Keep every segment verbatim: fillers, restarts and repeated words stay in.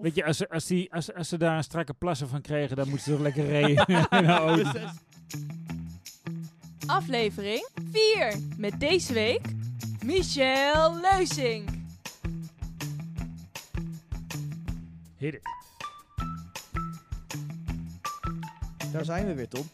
Weet je, als ze, als, die, als, als ze daar een strakke plassen van kregen, dan moeten ze toch lekker reden. Aflevering vier. Met deze week Michel Leusink. Hit it. Daar zijn we weer, Tom.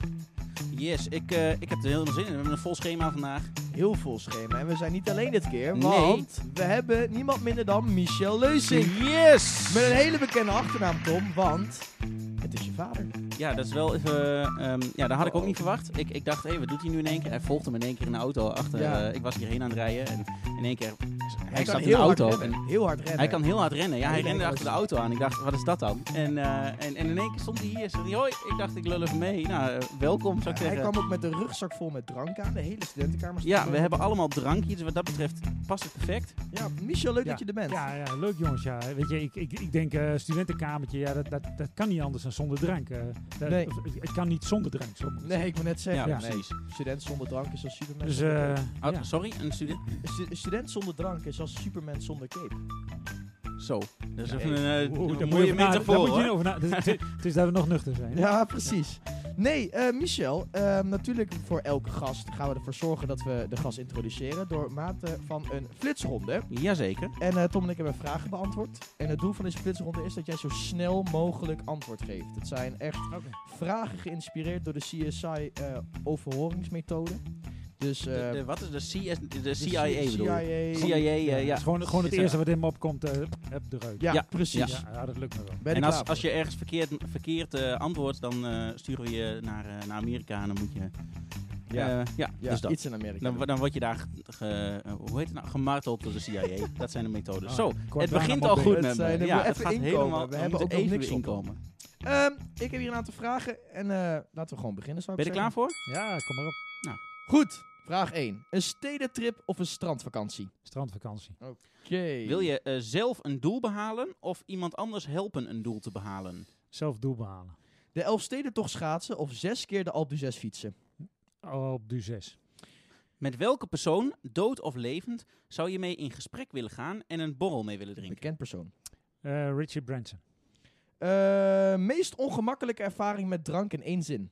Yes, ik, uh, ik heb er heel veel zin in. We hebben een vol schema vandaag. Heel vol schema. En we zijn niet alleen dit keer, want nee. We hebben niemand minder dan Michel Leusink. Yes! Met een hele bekende achternaam, Tom, want het is je vader. Ja, dat is wel even... Um, ja, dat had ik ook niet verwacht. Ik, ik dacht, hé, hey, wat doet hij nu in één keer? Hij volgde me in één keer in de auto achter. Ja. Uh, ik was hierheen aan het rijden en in één keer... Hij, hij zat in de auto. En heel hard rennen. Hij kan heel hard rennen. Ja, hij rende achter de auto aan. Ik dacht, wat is dat dan? En, uh, en, en in één keer stond hij hier en zei hij, hoi. Ik dacht, ik lul even mee. Nou, uh, welkom, zou ik zeggen. Hij kwam ook met een rugzak vol met drank aan. De hele studentenkamer. Ja, we hebben allemaal drank hier. Dus wat dat betreft past het perfect. Ja, Michel, leuk ja. dat je er bent. Ja, ja, leuk jongens. Ja. Weet je, ik, ik, ik denk, uh, studentenkamertje, ja, dat, dat, dat kan niet anders dan zonder drank. Uh, dat, nee. of, het kan niet zonder drank. Soms. Nee, ik wil net zeggen. Ja, ja, precies. Nee. Student zonder drank is als superman. Dus, uh, oh, ja. Sorry, een student? Stu- student zonder drank is als Superman zonder cape. Zo. Dat is ja, even een uh, oh, mooie metafoor, hoor. Het is dat we nog nuchter zijn. Ja, precies. Nee, uh, Michel, uh, natuurlijk voor elke gast gaan we ervoor zorgen dat we de gast introduceren door mate van een flitsronde. Jazeker. En uh, Tom en ik hebben vragen beantwoord. En het doel van deze flitsronde is dat jij zo snel mogelijk antwoord geeft. Het zijn echt okay. vragen geïnspireerd door de C S I-overhoringsmethode. Uh, Dus, uh, de, de, wat is de, C S, de, de C I A, C I A bedoel ik? C I A, uh, ja. Dus gewoon, gewoon het is eerste wat in me opkomt, uh, heb eruit. Ja, ja precies. Ja. ja, dat lukt me wel. Ben en als, als je ergens verkeerd, verkeerd uh, antwoordt, dan uh, sturen we je naar, uh, naar Amerika en dan moet je... Ja, uh, ja, ja dus dat. Iets in Amerika. Dan, dan word je daar ge, uh, hoe heet het nou? gemarteld door de C I A. Dat zijn de methodes. Ah, Zo, het begint al goed met me. Ja, het gaat helemaal... We hebben ook nog niks inkomen. Ik heb hier een aantal vragen en laten we gewoon beginnen. Ben je er klaar voor? Ja, kom maar op. Nou. Goed, vraag één. Een stedentrip of een strandvakantie? Strandvakantie. Oké. Okay. Wil je uh, zelf een doel behalen of iemand anders helpen een doel te behalen? Zelf doel behalen. De Elfstedentocht schaatsen of zes keer de Alpe d'Huez fietsen? Alpe d'Huez. Met welke persoon, dood of levend, zou je mee in gesprek willen gaan en een borrel mee willen drinken? Bekend persoon. Uh, Richard Branson. Uh, meest ongemakkelijke ervaring met drank in één zin?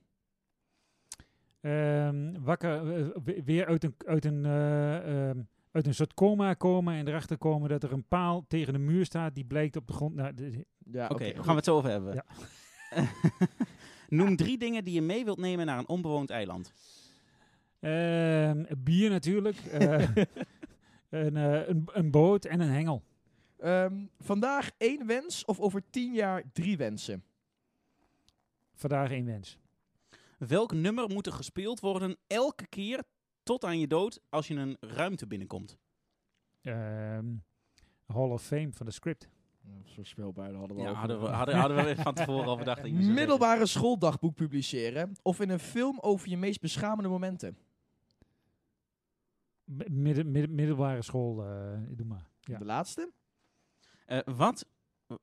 Um, wakker, uh, weer uit een, uit, een, uh, um, uit een soort coma komen en erachter komen dat er een paal tegen de muur staat die blijkt op de grond... Nou, d- ja, Oké, okay, okay, gaan we het over hebben. Ja. Noem drie dingen die je mee wilt nemen naar een onbewoond eiland. Um, bier natuurlijk, uh, een, uh, een, een boot en een hengel. Um, vandaag één wens of over tien jaar drie wensen? Vandaag één wens. Welk nummer moet er gespeeld worden elke keer tot aan je dood als je een ruimte binnenkomt? Um, Hall of Fame van de script. Zo speelbaar hadden we ja, hadden we, hadden, hadden we van tevoren al bedacht. Middelbare schooldagboek publiceren of in een film over je meest beschamende momenten? Midden, midden, middelbare school, uh, doe maar. Ja. De laatste? Uh, wat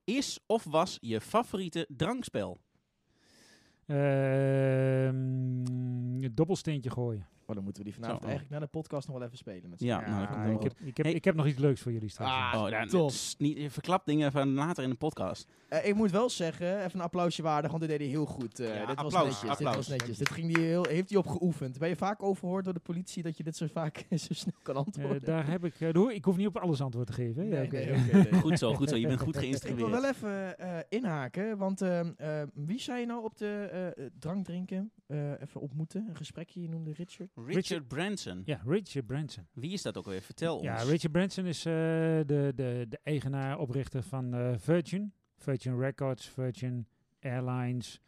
is of was je favoriete drankspel? Uh, een dobbelsteentje gooien. Oh, dan moeten we die vanavond Zo, oh. eigenlijk naar de podcast nog wel even spelen. Met ja, ja nou, dat komt ik, heb, ik, heb, hey. ik heb nog iets leuks voor jullie straks. Ah, oh, ja, top. Je verklapt dingen van later in de podcast. Uh, ik moet wel zeggen, even een applausje waardig, want dit deed hij heel goed. Uh, ja, dit, applaus, was netjes, dit was netjes. Dit ging die heel, heeft hij op geoefend. Ben je vaak overhoord door de politie dat je dit zo vaak zo snel kan antwoorden? Uh, daar heb ik, uh, doe, ik hoef niet op alles antwoord te geven. Nee, ja, okay. nee, okay, nee. Goed zo, goed zo. Je bent goed geïnstrueerd. Ik wil wel even uh, inhaken, want uh, uh, wie zei je nou op de uh, drank drinken? Uh, even ontmoeten, een gesprekje, je noemde Richard. Richard Branson. Ja, Richard Branson. Wie is dat ook weer? Vertel ons. Ja, Richard Branson is uh, de, de, de eigenaar, oprichter van uh, Virgin. Virgin Records, Virgin Airlines,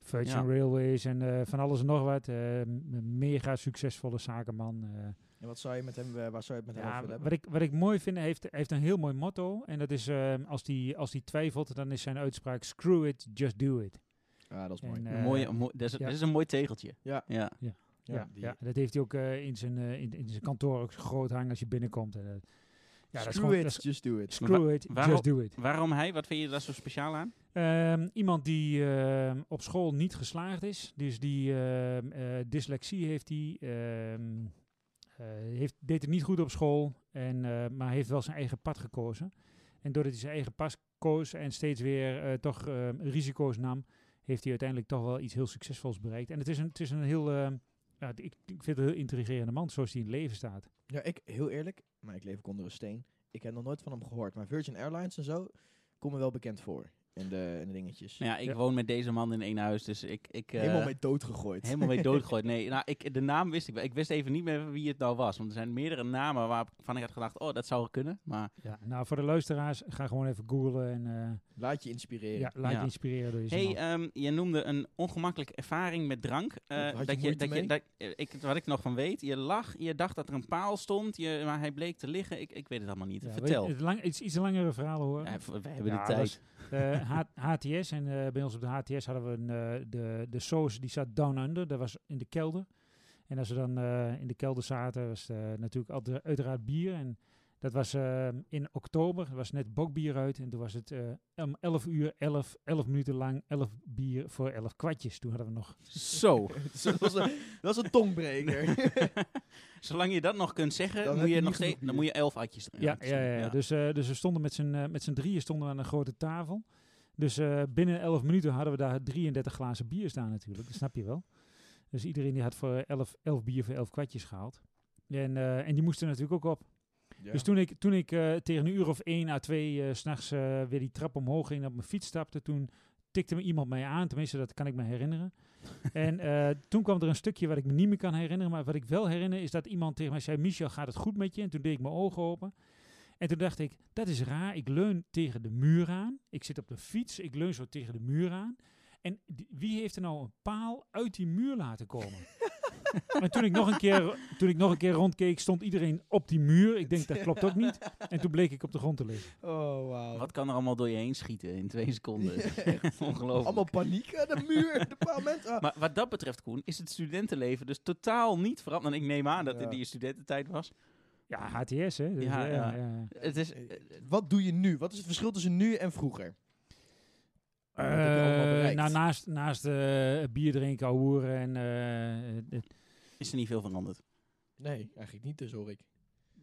Virgin ja. Railways en uh, van alles en nog wat. Uh, een mega succesvolle zakenman. Uh. En wat zou je met hem, uh, waar zou je het met ja, hem over willen hebben? Wat ik, wat ik mooi vind, hij heeft, heeft een heel mooi motto. En dat is, uh, als die, als die twijfelt, dan is zijn uitspraak, screw it, just do it. Ja, dat is mooi. Uh, mooi, mooi dat, is, ja. dat is een mooi tegeltje. Ja, ja. ja. Ja, ja, ja, dat heeft hij ook uh, in, zijn, uh, in, in zijn kantoor ook groot hangen als je binnenkomt. En, uh, ja, screw dat is gewoon, it, dat is, just do it. Screw wa- it, waarom, just do it. Waarom hij? Wat vind je daar zo speciaal aan? Um, iemand die uh, op school niet geslaagd is. Dus die uh, uh, dyslexie heeft hij. Um, uh, heeft, deed het niet goed op school. En, uh, maar heeft wel zijn eigen pad gekozen. En doordat hij zijn eigen pas koos en steeds weer uh, toch uh, risico's nam, heeft hij uiteindelijk toch wel iets heel succesvols bereikt. En het is een, het is een heel... Uh, ja, ik, ik vind het een heel intrigerende man, zoals hij in het leven staat. Ja, ik, heel eerlijk, maar ik leef ook onder een steen. Ik heb nog nooit van hem gehoord. Maar Virgin Airlines en zo komen wel bekend voor. En de, en de dingetjes. Nou ja, ik ja. woon met deze man in één huis, dus ik... ik uh, helemaal mee doodgegooid. Helemaal mee doodgegooid. Nee, nou, ik, de naam wist ik wel. Ik wist even niet meer wie het nou was. Want er zijn meerdere namen waarvan ik had gedacht, oh, dat zou kunnen. Maar ja, nou, voor de luisteraars, ga gewoon even googlen en... Uh, laat je inspireren. Ja, laat ja. je inspireren door jezelf. Hey, um, je noemde een ongemakkelijke ervaring met drank. Uh, had je dat je, dat mee? Je, dat, ik, wat ik nog van weet, je lag, je dacht dat er een paal stond, je, maar hij bleek te liggen. Ik, ik weet het allemaal niet. Ja, vertel. Het lang, iets, iets langere verhalen, hoor. Ja, we hebben ja, de tijd. Dus, uh, H T S en uh, bij ons op de H T S hadden we een, uh, de, de soos die zat down under, dat was in de kelder. En als we dan uh, in de kelder zaten, was het, uh, natuurlijk altijd, uiteraard bier. En dat was uh, in oktober, er was net bokbier uit en toen was het uh, om elf uur, elf minuten lang, elf bier voor elf kwartjes. Toen hadden we nog... Zo, dat was een, dat was een tongbreker. Zolang je dat nog kunt zeggen, dan moet je, je nog steeds, dan moet je elf atjes. Ja, ja, ja, ja, ja. Dus, uh, dus we stonden met z'n, uh, met z'n drieën stonden we aan een grote tafel. Dus uh, binnen elf minuten hadden we daar drieëndertig glazen bier staan natuurlijk, dat snap je wel. Dus iedereen die had voor elf bier voor elf kwartjes gehaald. En, uh, en die moesten natuurlijk ook op. Ja. Dus toen ik, toen ik uh, tegen een uur of één à twee uh, s'nachts uh, weer die trap omhoog ging en op mijn fiets stapte, toen tikte me iemand mij aan, tenminste dat kan ik me herinneren. En uh, toen kwam er een stukje wat ik me niet meer kan herinneren, maar wat ik wel herinner is dat iemand tegen mij zei, Michel, gaat het goed met je? En toen deed ik mijn ogen open. En toen dacht ik, dat is raar, ik leun tegen de muur aan. Ik zit op de fiets, ik leun zo tegen de muur aan. En die, wie heeft er nou een paal uit die muur laten komen? En toen ik, nog een keer, toen ik nog een keer rondkeek, stond iedereen op die muur. Ik denk, dat klopt ook niet. En toen bleek ik op de grond te liggen. Oh, wow. Wat kan er allemaal door je heen schieten in twee seconden? Ja, ongelooflijk. Allemaal paniek aan de muur. De parlement, ah. Maar wat dat betreft, Koen, is het studentenleven dus totaal niet veranderd. En ik neem aan dat ja. het die studententijd was. Ja, H T S, hè. Dus ja, ja, ja. Ja. Het is, uh, wat doe je nu? Wat is het verschil tussen nu en vroeger? Uh, uh, nou, naast naast uh, bier drinken, ouwehoeren en... Uh, uh, is er niet veel veranderd? Nee, eigenlijk niet, dus hoor ik.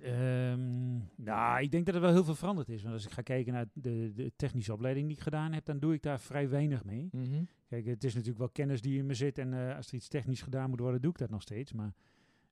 Um, nou, ik denk dat er wel heel veel veranderd is. Want als ik ga kijken naar de, de technische opleiding die ik gedaan heb, dan doe ik daar vrij weinig mee. Mm-hmm. Kijk, het is natuurlijk wel kennis die in me zit. En uh, als er iets technisch gedaan moet worden, doe ik dat nog steeds. Maar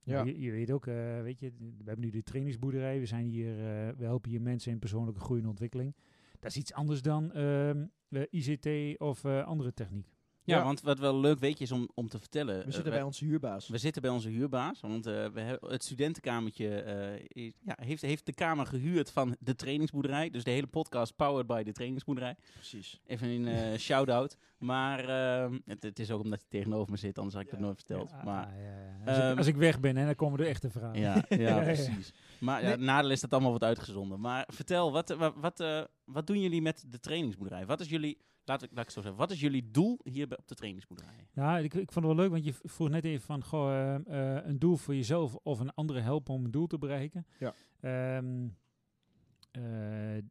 ja. je, je weet ook, uh, weet je, we hebben nu de trainingsboerderij. We zijn hier, uh, we helpen hier mensen in persoonlijke groei en ontwikkeling. Dat is iets anders dan um, I C T of uh, andere techniek. Ja, ja, want wat wel leuk weetje is om, om te vertellen. We zitten uh, bij onze huurbaas. We zitten bij onze huurbaas, want uh, we hebben het studentenkamertje uh, is, ja, heeft, heeft de kamer gehuurd van de trainingsboerderij. Dus de hele podcast powered by de trainingsboerderij. Precies. Even een uh, shout-out. Maar uh, het, het is ook omdat hij tegenover me zit, anders had ik ja. het nooit verteld. Ja, maar, ah, ja, ja. Als, um, ik, als ik weg ben, hè, dan komen de echte vragen. Ja, ja, ja, ja, precies. Maar ja, nee. nadeel is dat allemaal wordt uitgezonden. Maar vertel, wat, wat, wat, uh, wat doen jullie met de trainingsboerderij? Wat is jullie... Laat ik, laat ik zo zeggen. Wat is jullie doel hier op de trainingsboerderij? Ja, ik, ik vond het wel leuk, want je vroeg net even van... Goh, uh, uh, een doel voor jezelf of een andere helpen om een doel te bereiken. Ja. Um, uh,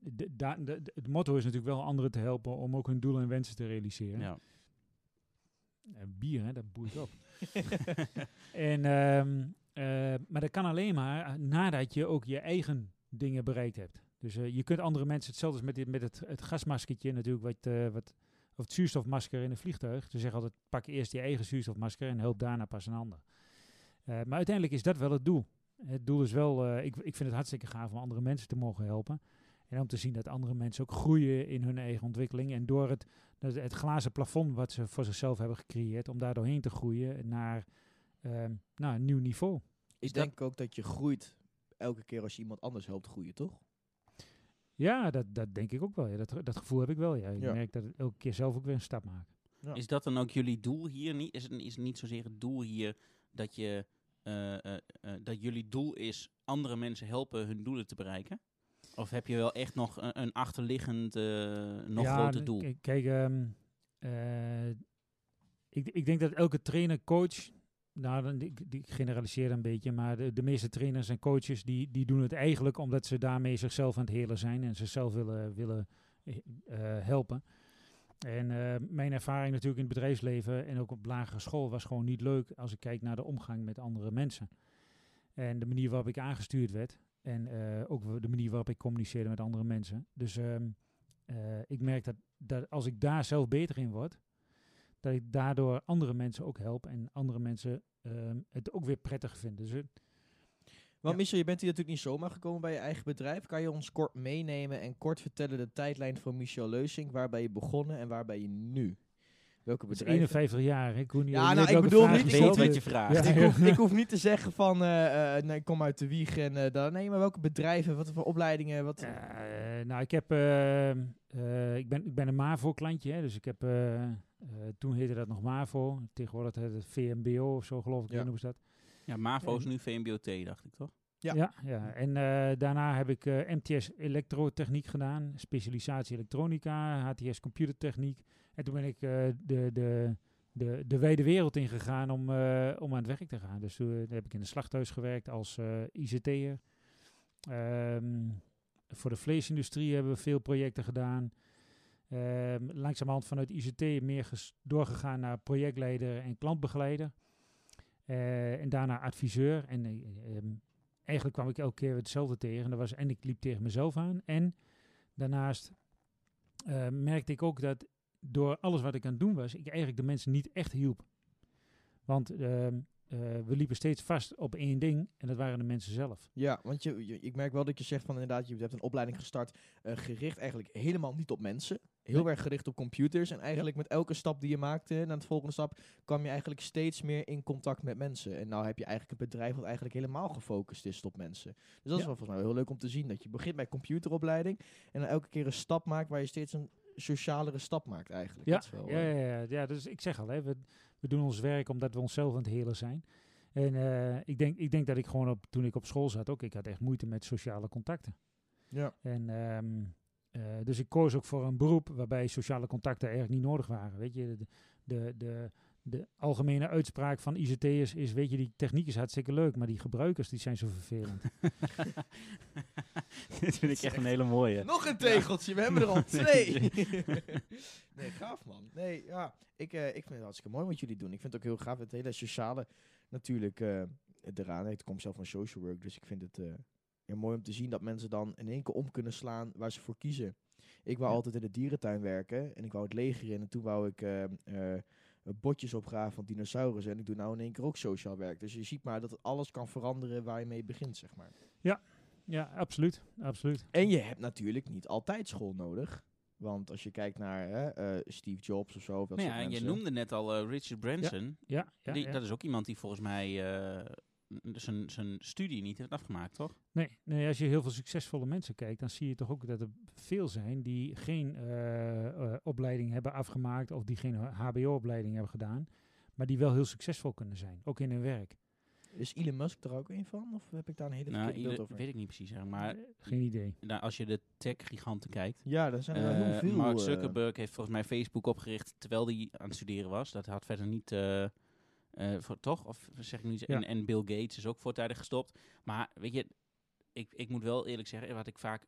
de, da, de, het motto is natuurlijk wel anderen te helpen om ook hun doelen en wensen te realiseren. Ja. Uh, bier, hè, dat boeit op. en, um, uh, maar dat kan alleen maar nadat je ook je eigen dingen bereikt hebt. Dus uh, je kunt andere mensen, hetzelfde als met, dit, met het, het gasmaskertje natuurlijk, wat, uh, wat, of het zuurstofmasker in een vliegtuig. Ze zeggen altijd, pak eerst je eigen zuurstofmasker en help daarna pas een ander. Uh, maar uiteindelijk is dat wel het doel. Het doel is wel, uh, ik, ik vind het hartstikke gaaf om andere mensen te mogen helpen. En om te zien dat andere mensen ook groeien in hun eigen ontwikkeling. En door het, het glazen plafond wat ze voor zichzelf hebben gecreëerd, om daar doorheen te groeien naar, uh, naar een nieuw niveau. Ik denk ook dat je groeit elke keer als je iemand anders helpt groeien, toch? Ja, dat, dat denk ik ook wel. Ja. Dat, dat gevoel heb ik wel. Ja. Ik ja. merk dat ik elke keer zelf ook weer een stap maak. Ja. Is dat dan ook jullie doel hier niet? Is het, is het niet zozeer het doel hier dat, je, uh, uh, uh, dat jullie doel is andere mensen helpen hun doelen te bereiken? Of heb je wel echt nog een, een achterliggend, uh, nog ja, groter doel? K- kijk, um, uh, ik, ik denk dat elke trainer, coach... Nou, ik generaliseer een beetje, maar de, de meeste trainers en coaches die, die doen het eigenlijk omdat ze daarmee zichzelf aan het helen zijn en zichzelf willen, willen uh, helpen. En uh, mijn ervaring natuurlijk in het bedrijfsleven en ook op lagere school was gewoon niet leuk als ik kijk naar de omgang met andere mensen. En de manier waarop ik aangestuurd werd, En uh, ook de manier waarop ik communiceerde met andere mensen. Dus um, uh, ik merk dat, dat als ik daar zelf beter in word, dat ik daardoor andere mensen ook help en andere mensen um, het ook weer prettig vinden. Dus, uh, Want ja. Michel, je bent hier natuurlijk niet zomaar gekomen bij je eigen bedrijf. Kan je ons kort meenemen en kort vertellen de tijdlijn van Michel Leusink, waar ben je begonnen en waar ben je nu? Welke bedrijven? Het is eenenvijftig jaar. Ik niet ja, nou, ik bedoel niet, ik weet wat je vraagt. Ja, ik, hoef, ik hoef niet te zeggen van, uh, uh, nee, ik kom uit de wieg en uh, dan. Nee, maar welke bedrijven, wat voor opleidingen? Wat? Uh, nou, ik heb, uh, uh, ik ben, ik ben een MAVO klantje, hè, dus ik heb, uh, uh, toen heette dat nog MAVO. Tegenwoordig heet het V M B O of zo, geloof ik, ja. Noemen ze dat. Ja, MAVO en, is nu V M B O T, dacht ik toch? Ja, ja, ja. En uh, daarna heb ik uh, M T S elektrotechniek gedaan, specialisatie elektronica, H T S computertechniek. En toen ben ik uh, de, de, de, de wijde wereld ingegaan om, uh, om aan het werk te gaan. Dus toen heb ik in een slachthuis gewerkt als uh, I C T'er. Um, voor de vleesindustrie hebben we veel projecten gedaan. Um, langzamerhand vanuit I C T meer ges- doorgegaan naar projectleider en klantbegeleider. Uh, en daarna adviseur. En uh, um, eigenlijk kwam ik elke keer hetzelfde tegen. Dat was, en ik liep tegen mezelf aan. En daarnaast uh, merkte ik ook dat door alles wat ik aan het doen was, ik eigenlijk de mensen niet echt hielp. Want uh, uh, we liepen steeds vast op één ding en dat waren de mensen zelf. Ja, want je, je, ik merk wel dat je zegt van inderdaad, je hebt een opleiding gestart, uh, gericht eigenlijk helemaal niet op mensen. Heel nee. erg gericht op computers. En eigenlijk ja. met elke stap die je maakte, naar de volgende stap, kwam je eigenlijk steeds meer in contact met mensen. En nou heb je eigenlijk een bedrijf dat eigenlijk helemaal gefocust is op mensen. Dus dat ja. is wel volgens mij heel leuk om te zien. Dat je begint bij computeropleiding en dan elke keer een stap maakt waar je steeds een socialere stap maakt eigenlijk. Ja, dat is wel, ja, ja, ja, ja, dus ik zeg al, hè, we, we doen ons werk omdat we onszelf aan het helen zijn. En uh, ik, denk, ik denk dat ik gewoon, op, toen ik op school zat ook, ik had echt moeite met sociale contacten. Ja. En um, uh, dus ik koos ook voor een beroep waarbij sociale contacten eigenlijk niet nodig waren. Weet je, de, de, de, de algemene uitspraak van I C T'ers is, weet je, die techniek is hartstikke leuk, maar die gebruikers, die zijn zo vervelend. Dit vind ik echt een hele mooie. Nog een tegeltje, ja. We hebben er al twee. Nee, gaaf man. Nee, ja, ik, uh, ik vind het hartstikke mooi wat jullie doen. Ik vind het ook heel gaaf, het hele sociale natuurlijk uh, eraan. Ik kom zelf van social work, dus ik vind het uh, heel mooi om te zien dat mensen dan in één keer om kunnen slaan waar ze voor kiezen. Ik wou ja. altijd in de dierentuin werken en ik wou het leger in en toen wou ik Uh, uh, botjes opgraven van dinosaurussen. En ik doe nou in één keer ook sociaal werk. Dus je ziet maar dat alles kan veranderen waar je mee begint, zeg maar. Ja, ja, absoluut, absoluut. En je hebt natuurlijk niet altijd school nodig. Want als je kijkt naar hè, uh, Steve Jobs of zo. Of dat nou ja, en je noemde net al uh, Richard Branson. Ja, ja, ja, die, ja. Dat is ook iemand die volgens mij uh, zijn, zijn studie niet heeft afgemaakt, toch? Nee, nee, als je heel veel succesvolle mensen kijkt, dan zie je toch ook dat er veel zijn die geen uh, uh, opleiding hebben afgemaakt of die geen H B O-opleiding hebben gedaan, maar die wel heel succesvol kunnen zijn, ook in hun werk. Is Elon Musk er ook een van? Of heb ik daar een hele nou, beeld over? Weet ik niet precies, maar geen idee. Nou, als je de tech-giganten kijkt. Ja, daar zijn er uh, heel veel. Mark Zuckerberg uh, heeft volgens mij Facebook opgericht terwijl hij aan het studeren was. Dat had verder niet Uh, Uh, voor, toch? Of zeg ik nu, ja. en, en Bill Gates is ook voortijdig gestopt. Maar weet je, ik, ik moet wel eerlijk zeggen, wat ik vaak,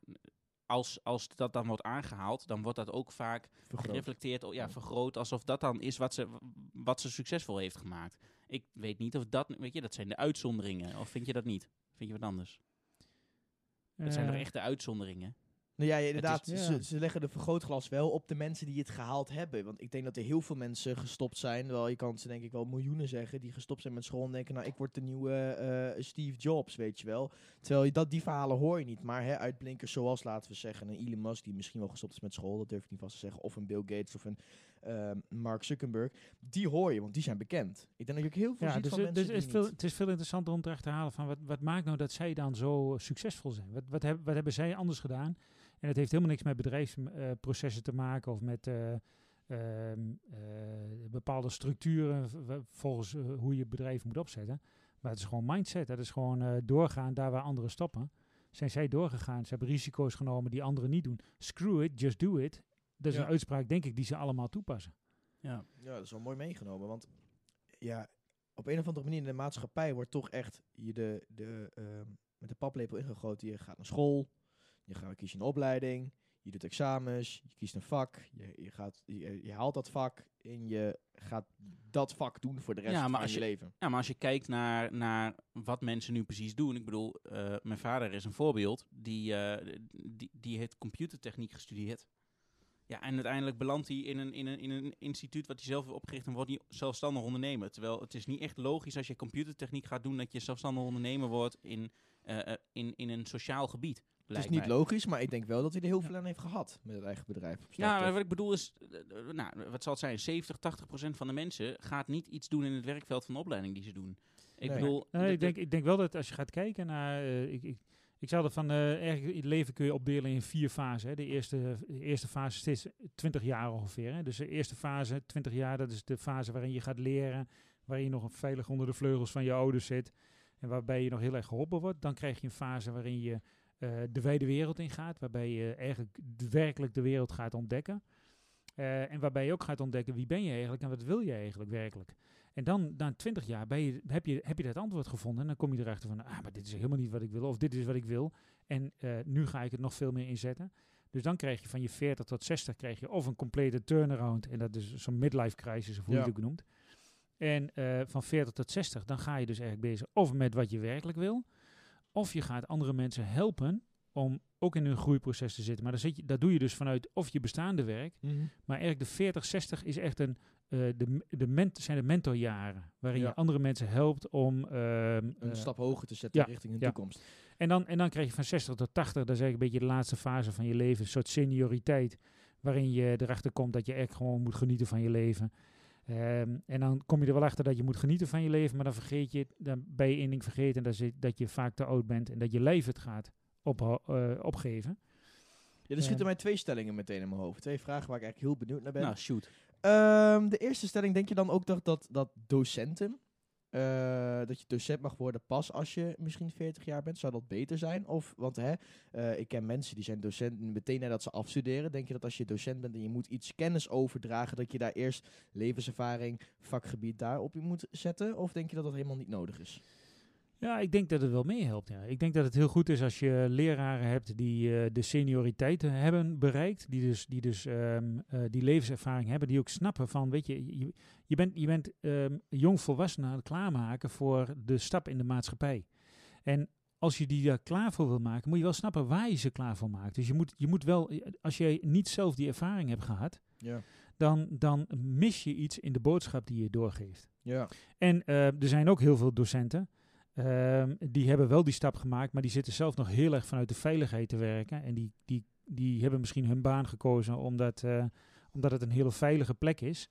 als, als dat dan wordt aangehaald, dan wordt dat ook vaak gereflecteerd, oh, ja, vergroot, alsof dat dan is wat ze, wat ze succesvol heeft gemaakt. Ik weet niet of dat, weet je, dat zijn de uitzonderingen. Of vind je dat niet? Vind je wat anders? Uh. Dat zijn toch echt de uitzonderingen? Nou ja, inderdaad, is, ja. Ze, ze leggen de vergrootglas wel op de mensen die het gehaald hebben. Want ik denk dat er heel veel mensen gestopt zijn. Wel, je kan ze denk ik wel miljoenen zeggen die gestopt zijn met school en denken, nou, ik word de nieuwe uh, Steve Jobs, weet je wel. Terwijl je dat, die verhalen hoor je niet. Maar hè, uitblinkers zoals, laten we zeggen, een Elon Musk die misschien wel gestopt is met school, dat durf ik niet vast te zeggen. Of een Bill Gates of een uh, Mark Zuckerberg. Die hoor je, want die zijn bekend. Ik denk dat je ook heel veel ja, ziet dus van het, mensen dus die veel, niet. Het is veel interessanter om te achterhalen van wat, wat maakt nou dat zij dan zo succesvol zijn? Wat, wat, heb, wat hebben zij anders gedaan? En het heeft helemaal niks met bedrijfsprocessen uh, te maken of met uh, uh, uh, bepaalde structuren v- volgens uh, hoe je bedrijf moet opzetten. Maar het is gewoon mindset. Dat is gewoon uh, doorgaan daar waar anderen stoppen. Zijn zij doorgegaan. Ze hebben risico's genomen die anderen niet doen. Screw it, just do it. Dat is ja. een uitspraak, denk ik, die ze allemaal toepassen. Ja, ja, dat is wel mooi meegenomen. Want ja, op een of andere manier in de maatschappij wordt toch echt je de, de, uh, met de paplepel ingegoten. Je gaat naar school. Je gaat kiezen een opleiding. Je doet examens, je kiest een vak, je, je, gaat, je, je haalt dat vak en je gaat dat vak doen voor de rest ja, maar van als je, je leven. Ja, maar als je kijkt naar, naar wat mensen nu precies doen. Ik bedoel, uh, mijn vader is een voorbeeld. Die, uh, die, die heeft computertechniek gestudeerd. Ja, en uiteindelijk belandt hij in een, in, een, in een instituut wat hij zelf heeft opgericht en wordt hij zelfstandig ondernemer. Terwijl het is niet echt logisch als je computertechniek gaat doen dat je zelfstandig ondernemer wordt in, uh, in, in een sociaal gebied. Het is niet mij. logisch, maar ik denk wel dat hij er heel veel aan heeft gehad met het eigen bedrijf. Ja, wat ik bedoel is, uh, nou, wat zal het zijn, zeventig, tachtig procent van de mensen gaat niet iets doen in het werkveld van de opleiding die ze doen. Ik, nee. bedoel, nee, ik, denk, ik denk wel dat als je gaat kijken naar... Uh, ik, ik, Ik zou dat van, uh, eigenlijk het leven kun je opdelen in vier fasen. Hè. De, eerste, de eerste fase is steeds twintig jaar ongeveer. Hè. Dus de eerste fase, twintig jaar, dat is de fase waarin je gaat leren. Waarin je nog veilig onder de vleugels van je ouders zit. En waarbij je nog heel erg geholpen wordt. Dan krijg je een fase waarin je uh, de wijde wereld ingaat. Waarbij je eigenlijk werkelijk de wereld gaat ontdekken. Uh, en waarbij je ook gaat ontdekken wie ben je eigenlijk en wat wil je eigenlijk werkelijk. En dan na twintig jaar ben je, heb, je, heb je dat antwoord gevonden. En dan kom je erachter van, ah, maar dit is helemaal niet wat ik wil. Of dit is wat ik wil. En uh, nu ga ik het nog veel meer inzetten. Dus dan krijg je van je veertig tot zestig krijg je of een complete turnaround. En dat is zo'n midlife crisis of hoe ja. je het ook noemt. En uh, van veertig tot zestig dan ga je dus eigenlijk bezig of met wat je werkelijk wil. Of je gaat andere mensen helpen om ook in hun groeiproces te zitten. Maar dan zit je, dat doe je dus vanuit of je bestaande werk. Mm-hmm. Maar eigenlijk de veertig, zestig is echt een... Uh, de, de ment- zijn de mentorjaren. Waarin ja. je andere mensen helpt om... Uh, een uh, stap hoger te zetten ja, richting de ja. toekomst. En dan, en dan krijg je van zestig tot tachtig... dat is eigenlijk een beetje de laatste fase van je leven. Een soort senioriteit. Waarin je erachter komt dat je echt gewoon moet genieten van je leven. Um, en dan kom je er wel achter dat je moet genieten van je leven. Maar dan vergeet je... Dan ben je één ding vergeten. Dat, is, dat je vaak te oud bent. En dat je lijf het gaat op, uh, opgeven. Ja, er schieten uh, mij twee stellingen meteen in mijn hoofd. Twee vragen waar ik eigenlijk heel benieuwd naar ben. Nou, shoot. Um, de eerste stelling, denk je dan ook dat, dat, dat docenten, uh, dat je docent mag worden pas als je misschien veertig jaar bent? Zou dat beter zijn? Of, want hè, uh, ik ken mensen die zijn docent meteen nadat ze afstuderen. Denk je dat als je docent bent en je moet iets kennis overdragen, dat je daar eerst levenservaring, vakgebied daarop in moet zetten? Of denk je dat dat helemaal niet nodig is? Ja, ik denk dat het wel meehelpt. Ja. Ik denk dat het heel goed is als je leraren hebt die uh, de senioriteit hebben bereikt. Die dus, die, dus um, uh, die levenservaring hebben. Die ook snappen van, weet je, je, je bent, je bent um, jongvolwassenen aan het klaarmaken voor de stap in de maatschappij. En als je die daar klaar voor wil maken, moet je wel snappen waar je ze klaar voor maakt. Dus je moet, je moet wel, als jij niet zelf die ervaring hebt gehad, ja. dan, dan mis je iets in de boodschap die je doorgeeft. Ja. En uh, er zijn ook heel veel docenten. Um, die hebben wel die stap gemaakt, maar die zitten zelf nog heel erg vanuit de veiligheid te werken. En die, die, die hebben misschien hun baan gekozen omdat, uh, omdat het een hele veilige plek is.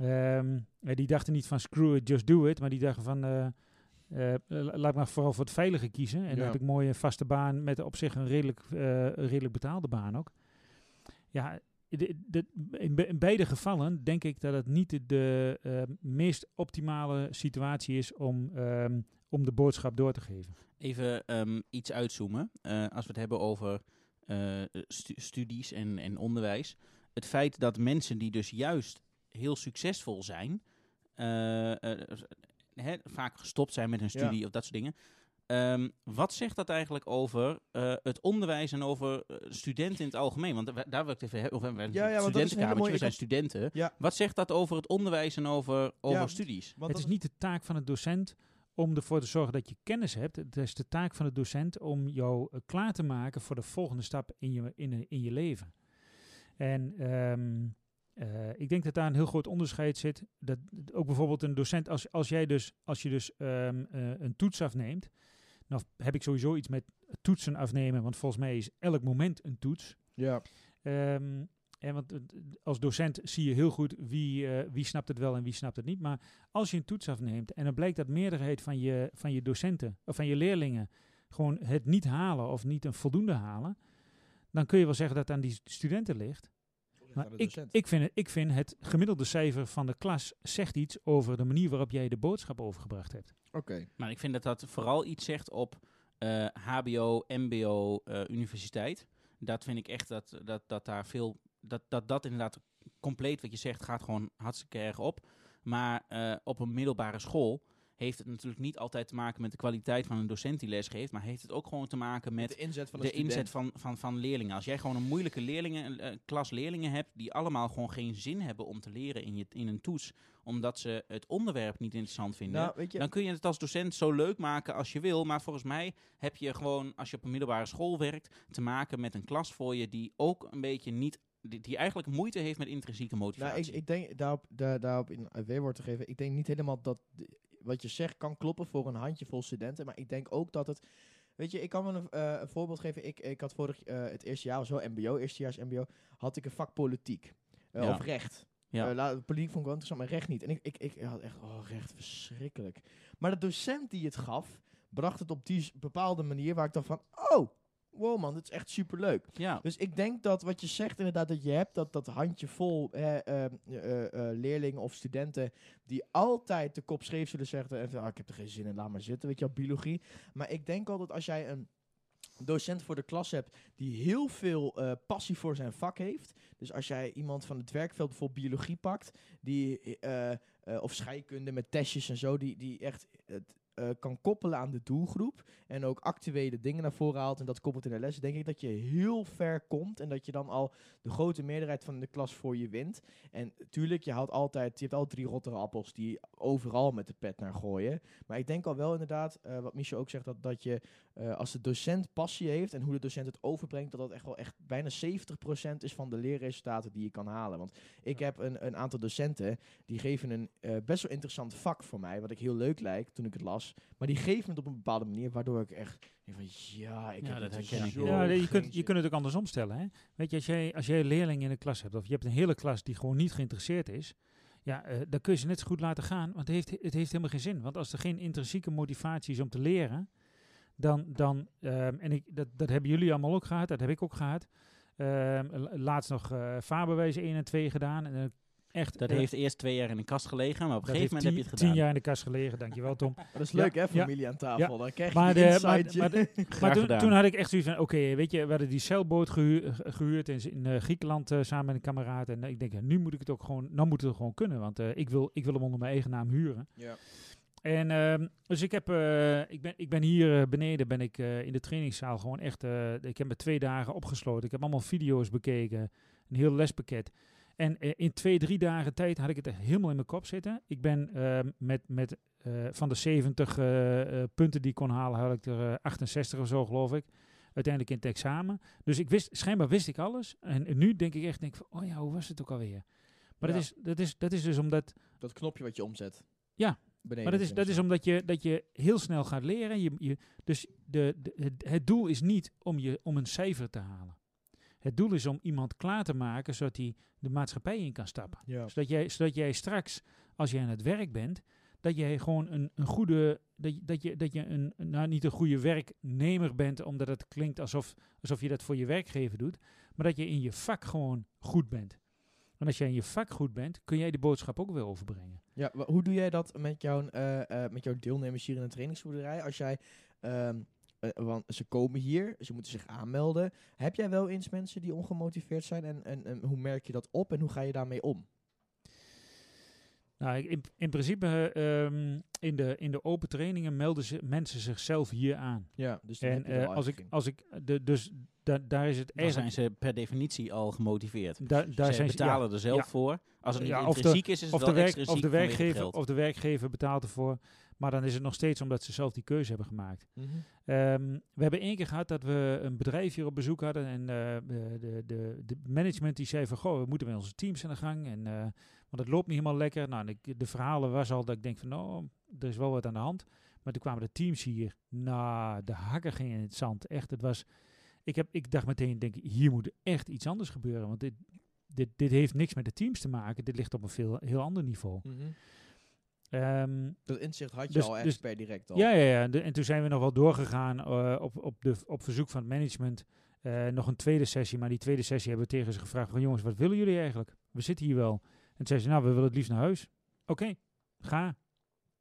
Um, die dachten niet van screw it, just do it. Maar die dachten van uh, uh, laat ik maar vooral voor het veilige kiezen. En ja. dan heb ik een mooie vaste baan met op zich een redelijk, uh, een redelijk betaalde baan ook. Ja, de, de, in, be, in beide gevallen denk ik dat het niet de, de uh, meest optimale situatie is om... Um, om de boodschap door te geven. Even um, iets uitzoomen. Uh, als we het hebben over uh, stu- studies en, en onderwijs. Het feit dat mensen die dus juist heel succesvol zijn... Uh, uh, he, vaak gestopt zijn met hun studie ja. of dat soort dingen... Um, wat zegt dat eigenlijk over uh, het onderwijs en over uh, studenten in het algemeen? Want we, daar wil ik even hebben. Of we hebben ja, ja, een studentenkamertje, we zijn studenten. Ja. Wat zegt dat over het onderwijs en over, over ja, studies? Het is niet de taak van een docent... om ervoor te zorgen dat je kennis hebt. Het is de taak van de docent om jou klaar te maken voor de volgende stap in je, in, in je leven. En um, uh, ik denk dat daar een heel groot onderscheid zit. Dat ook bijvoorbeeld een docent, als, als, jij dus, als je dus um, uh, een toets afneemt, dan heb ik sowieso iets met toetsen afnemen, want volgens mij is elk moment een toets. Ja. Um, En want als docent zie je heel goed wie, uh, wie snapt het wel en wie snapt het niet. Maar als je een toets afneemt en dan blijkt dat meerderheid van je, van je docenten of van je leerlingen gewoon het niet halen of niet een voldoende halen, dan kun je wel zeggen dat het aan die studenten ligt. Maar ik, ik, vind het, ik vind het gemiddelde cijfer van de klas zegt iets over de manier waarop jij de boodschap overgebracht hebt. Oké. Okay. Maar ik vind dat dat vooral iets zegt op uh, H B O, M B O, uh, universiteit. Dat vind ik echt dat, dat, dat daar veel... Dat, dat dat inderdaad compleet wat je zegt gaat gewoon hartstikke erg op. Maar uh, op een middelbare school heeft het natuurlijk niet altijd te maken met de kwaliteit van een docent die lesgeeft, maar heeft het ook gewoon te maken met de inzet van, de de inzet van, van, van leerlingen. Als jij gewoon een moeilijke leerlingen, een klas leerlingen hebt die allemaal gewoon geen zin hebben om te leren in, je, in een toets, omdat ze het onderwerp niet interessant vinden, nou, weet je, dan kun je het als docent zo leuk maken als je wil, maar volgens mij heb je gewoon, als je op een middelbare school werkt, te maken met een klas voor je die ook een beetje niet Die, die eigenlijk moeite heeft met intrinsieke motivatie. Nou, ik, ik denk, daarop, daar, daarop in weerwoord te geven, ik denk niet helemaal dat wat je zegt kan kloppen voor een handjevol studenten, maar ik denk ook dat het, weet je, ik kan wel een, uh, een voorbeeld geven. Ik, ik had vorig, uh, het eerste jaar of zo, mbo, eerstejaars mbo, had ik een vak politiek. Uh, ja. Of recht. Ja. Uh, la, politiek vond ik wel interessant, maar recht niet. En ik, ik, ik had echt, oh, recht, verschrikkelijk. Maar de docent die het gaf, bracht het op die bepaalde manier waar ik dacht van, oh, wow man, dat is echt superleuk. Ja. Dus ik denk dat wat je zegt inderdaad, dat je hebt dat, dat handjevol hè, uh, uh, uh, leerlingen of studenten die altijd de kop scheef zullen zeggen, ah, ik heb er geen zin in, laat maar zitten, weet je wel, biologie. Maar ik denk altijd als jij een docent voor de klas hebt die heel veel uh, passie voor zijn vak heeft, dus als jij iemand van het werkveld bijvoorbeeld biologie pakt, die, uh, uh, of scheikunde met testjes en zo, die, die echt... Uh, Uh, kan koppelen aan de doelgroep en ook actuele dingen naar voren haalt en dat koppelt in de les, denk ik dat je heel ver komt en dat je dan al de grote meerderheid van de klas voor je wint. En tuurlijk, je, haalt altijd, je hebt al drie rottere appels die overal met de pet naar gooien. Maar ik denk al wel inderdaad, uh, wat Michel ook zegt, dat, dat je uh, als de docent passie heeft en hoe de docent het overbrengt, dat dat echt wel echt bijna zeventig procent is van de leerresultaten die je kan halen. Want ik heb een, een aantal docenten die geven een uh, best wel interessant vak voor mij, wat ik heel leuk lijkt toen ik het las. Maar die geven het op een bepaalde manier, waardoor ik echt denk van ja, ik ja, heb dat herken ik. Ja, je, kunt, je kunt het ook andersom stellen. Hè? Weet je, als jij, als jij leerlingen in de klas hebt, of je hebt een hele klas die gewoon niet geïnteresseerd is, ja, uh, dan kun je ze net zo goed laten gaan, want het heeft, het heeft helemaal geen zin. Want als er geen intrinsieke motivatie is om te leren, dan, dan um, en ik, dat, dat hebben jullie allemaal ook gehad, dat heb ik ook gehad. Um, laatst nog uh, vaarbewijzen één en twee gedaan en uh, echt, dat uh, heeft eerst twee jaar in de kast gelegen, maar op een gegeven moment tien, heb je het gedaan. Tien jaar in de kast gelegen, dankjewel Tom. Dat is leuk ja, hè, familie ja, aan tafel. Ja. Dan krijg je maar de, maar, maar, de, maar toen, toen had ik echt zoiets van, oké, okay, weet je, we hadden die zeilboot gehuur, gehuurd in, in uh, Griekenland uh, samen met een kameraad. En uh, ik denk, nu moet ik het ook gewoon, nou moet het gewoon kunnen, want uh, ik, wil, ik wil hem onder mijn eigen naam huren. Ja. En um, dus ik heb, uh, ik, ben, ik ben hier uh, beneden, ben ik uh, in de trainingszaal gewoon echt, uh, ik heb me twee dagen opgesloten. Ik heb allemaal video's bekeken, een heel lespakket. En in twee, drie dagen tijd had ik het echt helemaal in mijn kop zitten. Ik ben uh, met, met uh, van de zeventig uh, uh, punten die ik kon halen, had ik er uh, achtenzestig of zo, geloof ik. Uiteindelijk in het examen. Dus ik wist, schijnbaar wist ik alles. En, en nu denk ik echt, denk van, oh ja, hoe was het ook alweer? Maar ja. dat, is, dat, is, dat is dus omdat... Dat knopje wat je omzet. Ja, beneden maar dat is, dat is omdat je, dat je heel snel gaat leren. Je, je, dus de, de, het doel is niet om, je, om een cijfer te halen. Het doel is om iemand klaar te maken, zodat hij de maatschappij in kan stappen. Ja. Zodat, jij, zodat jij straks, als jij aan het werk bent, dat jij gewoon een, een goede, dat, dat je, dat je een, nou niet een goede werknemer bent, omdat het klinkt alsof, alsof je dat voor je werkgever doet, maar dat je in je vak gewoon goed bent. En als jij in je vak goed bent, kun jij de boodschap ook weer overbrengen. Ja, maar hoe doe jij dat met jouw, uh, uh, met jouw deelnemers hier in de trainingsboerderij? Als jij... Um Uh, want ze komen hier, ze moeten zich aanmelden. Heb jij wel eens mensen die ongemotiveerd zijn? En, en, en hoe merk je dat op en hoe ga je daarmee om? Nou, in, in principe, uh, um, in, de, in de open trainingen melden ze, mensen zichzelf hier aan. Ja, dus dan en, heb je uh, als ik, als ik de, dus da, daar is het dan zijn ze per definitie al gemotiveerd. Da, daar ze zijn betalen ze, ja, er zelf ja, voor. Als het niet ja, intrinsiek de, is, is het wel extrinsiek of de werkgever, of de werkgever betaalt ervoor. Maar dan is het nog steeds omdat ze zelf die keuze hebben gemaakt. Mm-hmm. Um, we hebben één keer gehad dat we een bedrijf hier op bezoek hadden. En uh, de, de, de management die zei van, goh, we moeten met onze teams aan de gang. En, uh, want het loopt niet helemaal lekker. Nou, ik, de verhalen was al dat ik denk van, nou, er is wel wat aan de hand. Maar toen kwamen de teams hier. Nou, de hakken gingen in het zand. Echt, het was... Ik, heb, ik dacht meteen, denk, hier moet echt iets anders gebeuren. Want dit, dit, dit heeft niks met de teams te maken. Dit ligt op een veel, heel ander niveau. Mm-hmm. Um, dat inzicht had je dus, al echt dus, per direct al. Ja, ja, ja. De, en toen zijn we nog wel doorgegaan uh, op, op, de, op verzoek van het management. Uh, nog een tweede sessie, maar die tweede sessie hebben we tegen ze gevraagd van, jongens, wat willen jullie eigenlijk? We zitten hier wel. En toen zeiden ze, nou, we willen het liefst naar huis. Oké, okay, ga.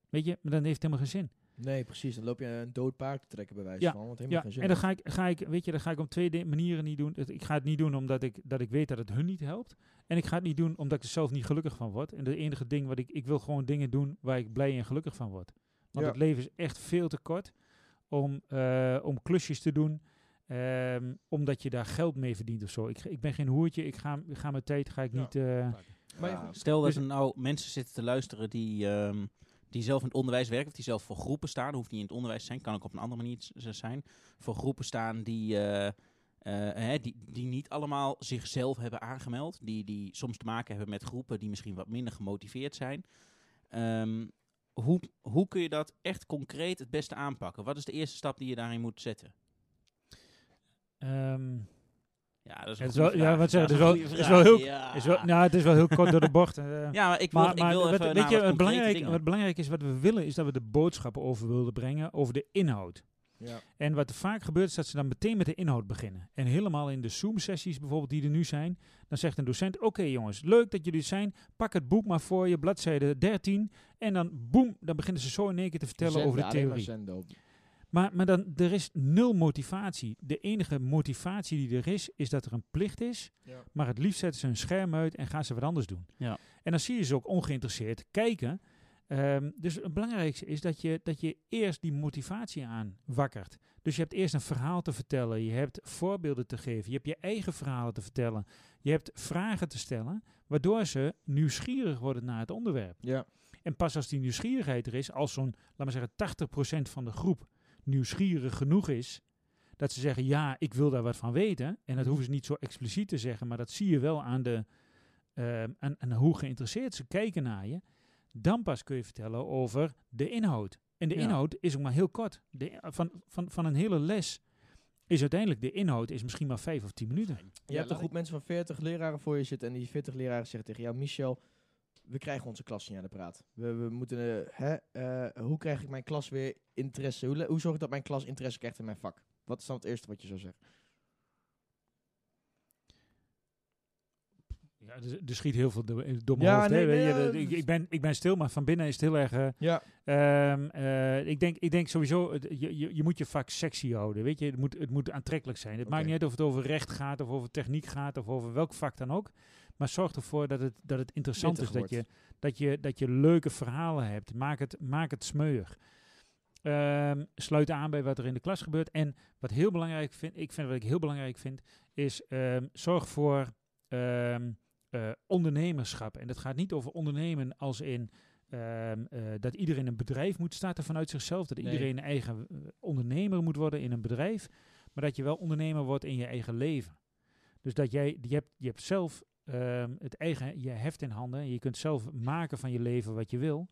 Weet je, maar dan heeft het helemaal geen zin. Nee, precies. Dan loop je een dood paard te trekken bij wijze ja, van. Want helemaal ja, geen zin en dan ga ik, ga ik, weet je, dan ga ik op twee de- manieren niet doen. Het, ik ga het niet doen omdat ik, dat ik weet dat het hun niet helpt. En ik ga het niet doen omdat ik er zelf niet gelukkig van word. En het enige ding wat ik, ik wil gewoon dingen doen waar ik blij en gelukkig van word. Want ja. het leven is echt veel te kort om, uh, om klusjes te doen. Um, omdat je daar geld mee verdient of zo. Ik, ik ben geen hoertje. Ik ga, ik ga mijn tijd ga ik ja. niet... Uh, maar ja. Stel dat er nou mensen zitten te luisteren die, um, die zelf in het onderwijs werken, of die zelf voor groepen staan, hoeft niet in het onderwijs te zijn, kan ook op een andere manier zijn, voor groepen staan die, uh, uh, hè, die, die niet allemaal zichzelf hebben aangemeld, die, die soms te maken hebben met groepen die misschien wat minder gemotiveerd zijn. Um, hoe, hoe kun je dat echt concreet het beste aanpakken? Wat is de eerste stap die je daarin moet zetten? Um. Ja, dat is wel heel nou, het is wel heel kort door de bocht. Uh, ja, maar ik wil, maar, maar ik wil even wat, weet je, wat, belangrijk, wat belangrijk is, wat we willen, is dat we de boodschappen over willen brengen over de inhoud. Ja. En wat er vaak gebeurt, is dat ze dan meteen met de inhoud beginnen. En helemaal in de Zoom-sessies bijvoorbeeld, die er nu zijn, dan zegt een docent, oké okay, jongens, leuk dat jullie zijn, pak het boek maar voor je, bladzijde dertien, en dan boem, dan beginnen ze zo in één keer te vertellen zenden, over de theorie. Maar, maar dan, er is nul motivatie. De enige motivatie die er is, is dat er een plicht is. Ja. Maar het liefst zetten ze hun scherm uit en gaan ze wat anders doen. Ja. En dan zie je ze ook ongeïnteresseerd kijken. Um, dus het belangrijkste is dat je, dat je eerst die motivatie aanwakkert. Dus je hebt eerst een verhaal te vertellen. Je hebt voorbeelden te geven. Je hebt je eigen verhalen te vertellen. Je hebt vragen te stellen, waardoor ze nieuwsgierig worden naar het onderwerp. Ja. En pas als die nieuwsgierigheid er is, als zo'n, laat maar zeggen, tachtig procent van de groep nieuwsgierig genoeg is, dat ze zeggen, ja, ik wil daar wat van weten. En dat hoeven ze niet zo expliciet te zeggen, maar dat zie je wel aan, de, uh, aan, aan hoe geïnteresseerd ze kijken naar je. Dan pas kun je vertellen over de inhoud. En de ja. inhoud is ook maar heel kort. De, van, van, van een hele les is uiteindelijk de inhoud is misschien maar vijf of tien minuten. Je ja, hebt een groep mensen van veertig leraren voor je zitten en die veertig leraren zeggen tegen jou, Michel, we krijgen onze klas niet aan de praat. We, we moeten, uh, hè, uh, hoe krijg ik mijn klas weer interesse? Hoe, hoe zorg ik dat mijn klas interesse krijgt in mijn vak? Wat is dan het eerste wat je zou zeggen? Ja, er, er schiet heel veel door mijn ja, hoofd. Nee, nee, ja, ik, ik, ben, ik ben stil, maar van binnen is het heel erg... Uh, ja. um, uh, ik, denk, ik denk sowieso, het, je, je, je moet je vak sexy houden. Weet je? Het, moet, het moet aantrekkelijk zijn. Het okay. maakt niet uit of het over recht gaat, of over techniek gaat, of over welk vak dan ook. Maar zorg ervoor dat het, dat het interessant Bittig is, dat je, dat, je, dat je leuke verhalen hebt. Maak het, maak het smeuig. Um, sluit aan bij wat er in de klas gebeurt. En wat, heel belangrijk vind, ik vind, wat ik heel belangrijk vind, is um, zorg voor um, uh, ondernemerschap. En dat gaat niet over ondernemen als in um, uh, dat iedereen een bedrijf moet starten vanuit zichzelf. Dat nee. iedereen een eigen uh, ondernemer moet worden in een bedrijf. Maar dat je wel ondernemer wordt in je eigen leven. Dus dat jij, je hebt, je hebt zelf... Um, het eigen, je heft in handen. Je kunt zelf maken van je leven wat je wil.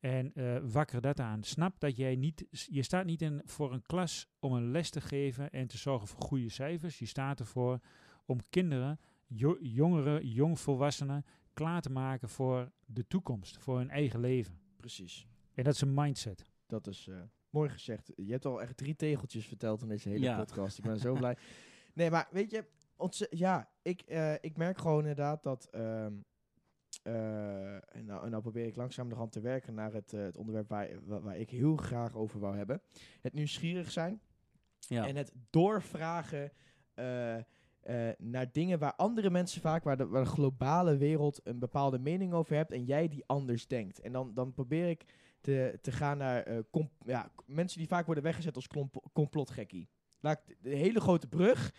En uh, wakker dat aan. Snap dat jij niet... Je staat niet in voor een klas om een les te geven en te zorgen voor goede cijfers. Je staat ervoor om kinderen, jo- jongeren, jongvolwassenen klaar te maken voor de toekomst. Voor hun eigen leven. Precies. En dat is een mindset. Dat is uh, mooi gezegd. Je hebt al echt drie tegeltjes verteld in deze hele ja. podcast. Ik ben zo blij. Nee, maar weet je... Ontze- ja, ik, uh, ik merk gewoon inderdaad dat... Um, uh, en, nou, en nou probeer ik langzamerhand te werken naar het, uh, het onderwerp waar, wa- waar ik heel graag over wou hebben. Het nieuwsgierig zijn. Ja. En het doorvragen uh, uh, naar dingen waar andere mensen vaak... Waar de, waar de globale wereld een bepaalde mening over hebt en jij die anders denkt. En dan, dan probeer ik te, te gaan naar uh, comp- ja, mensen die vaak worden weggezet als klomp- complotgekkie. De hele grote brug.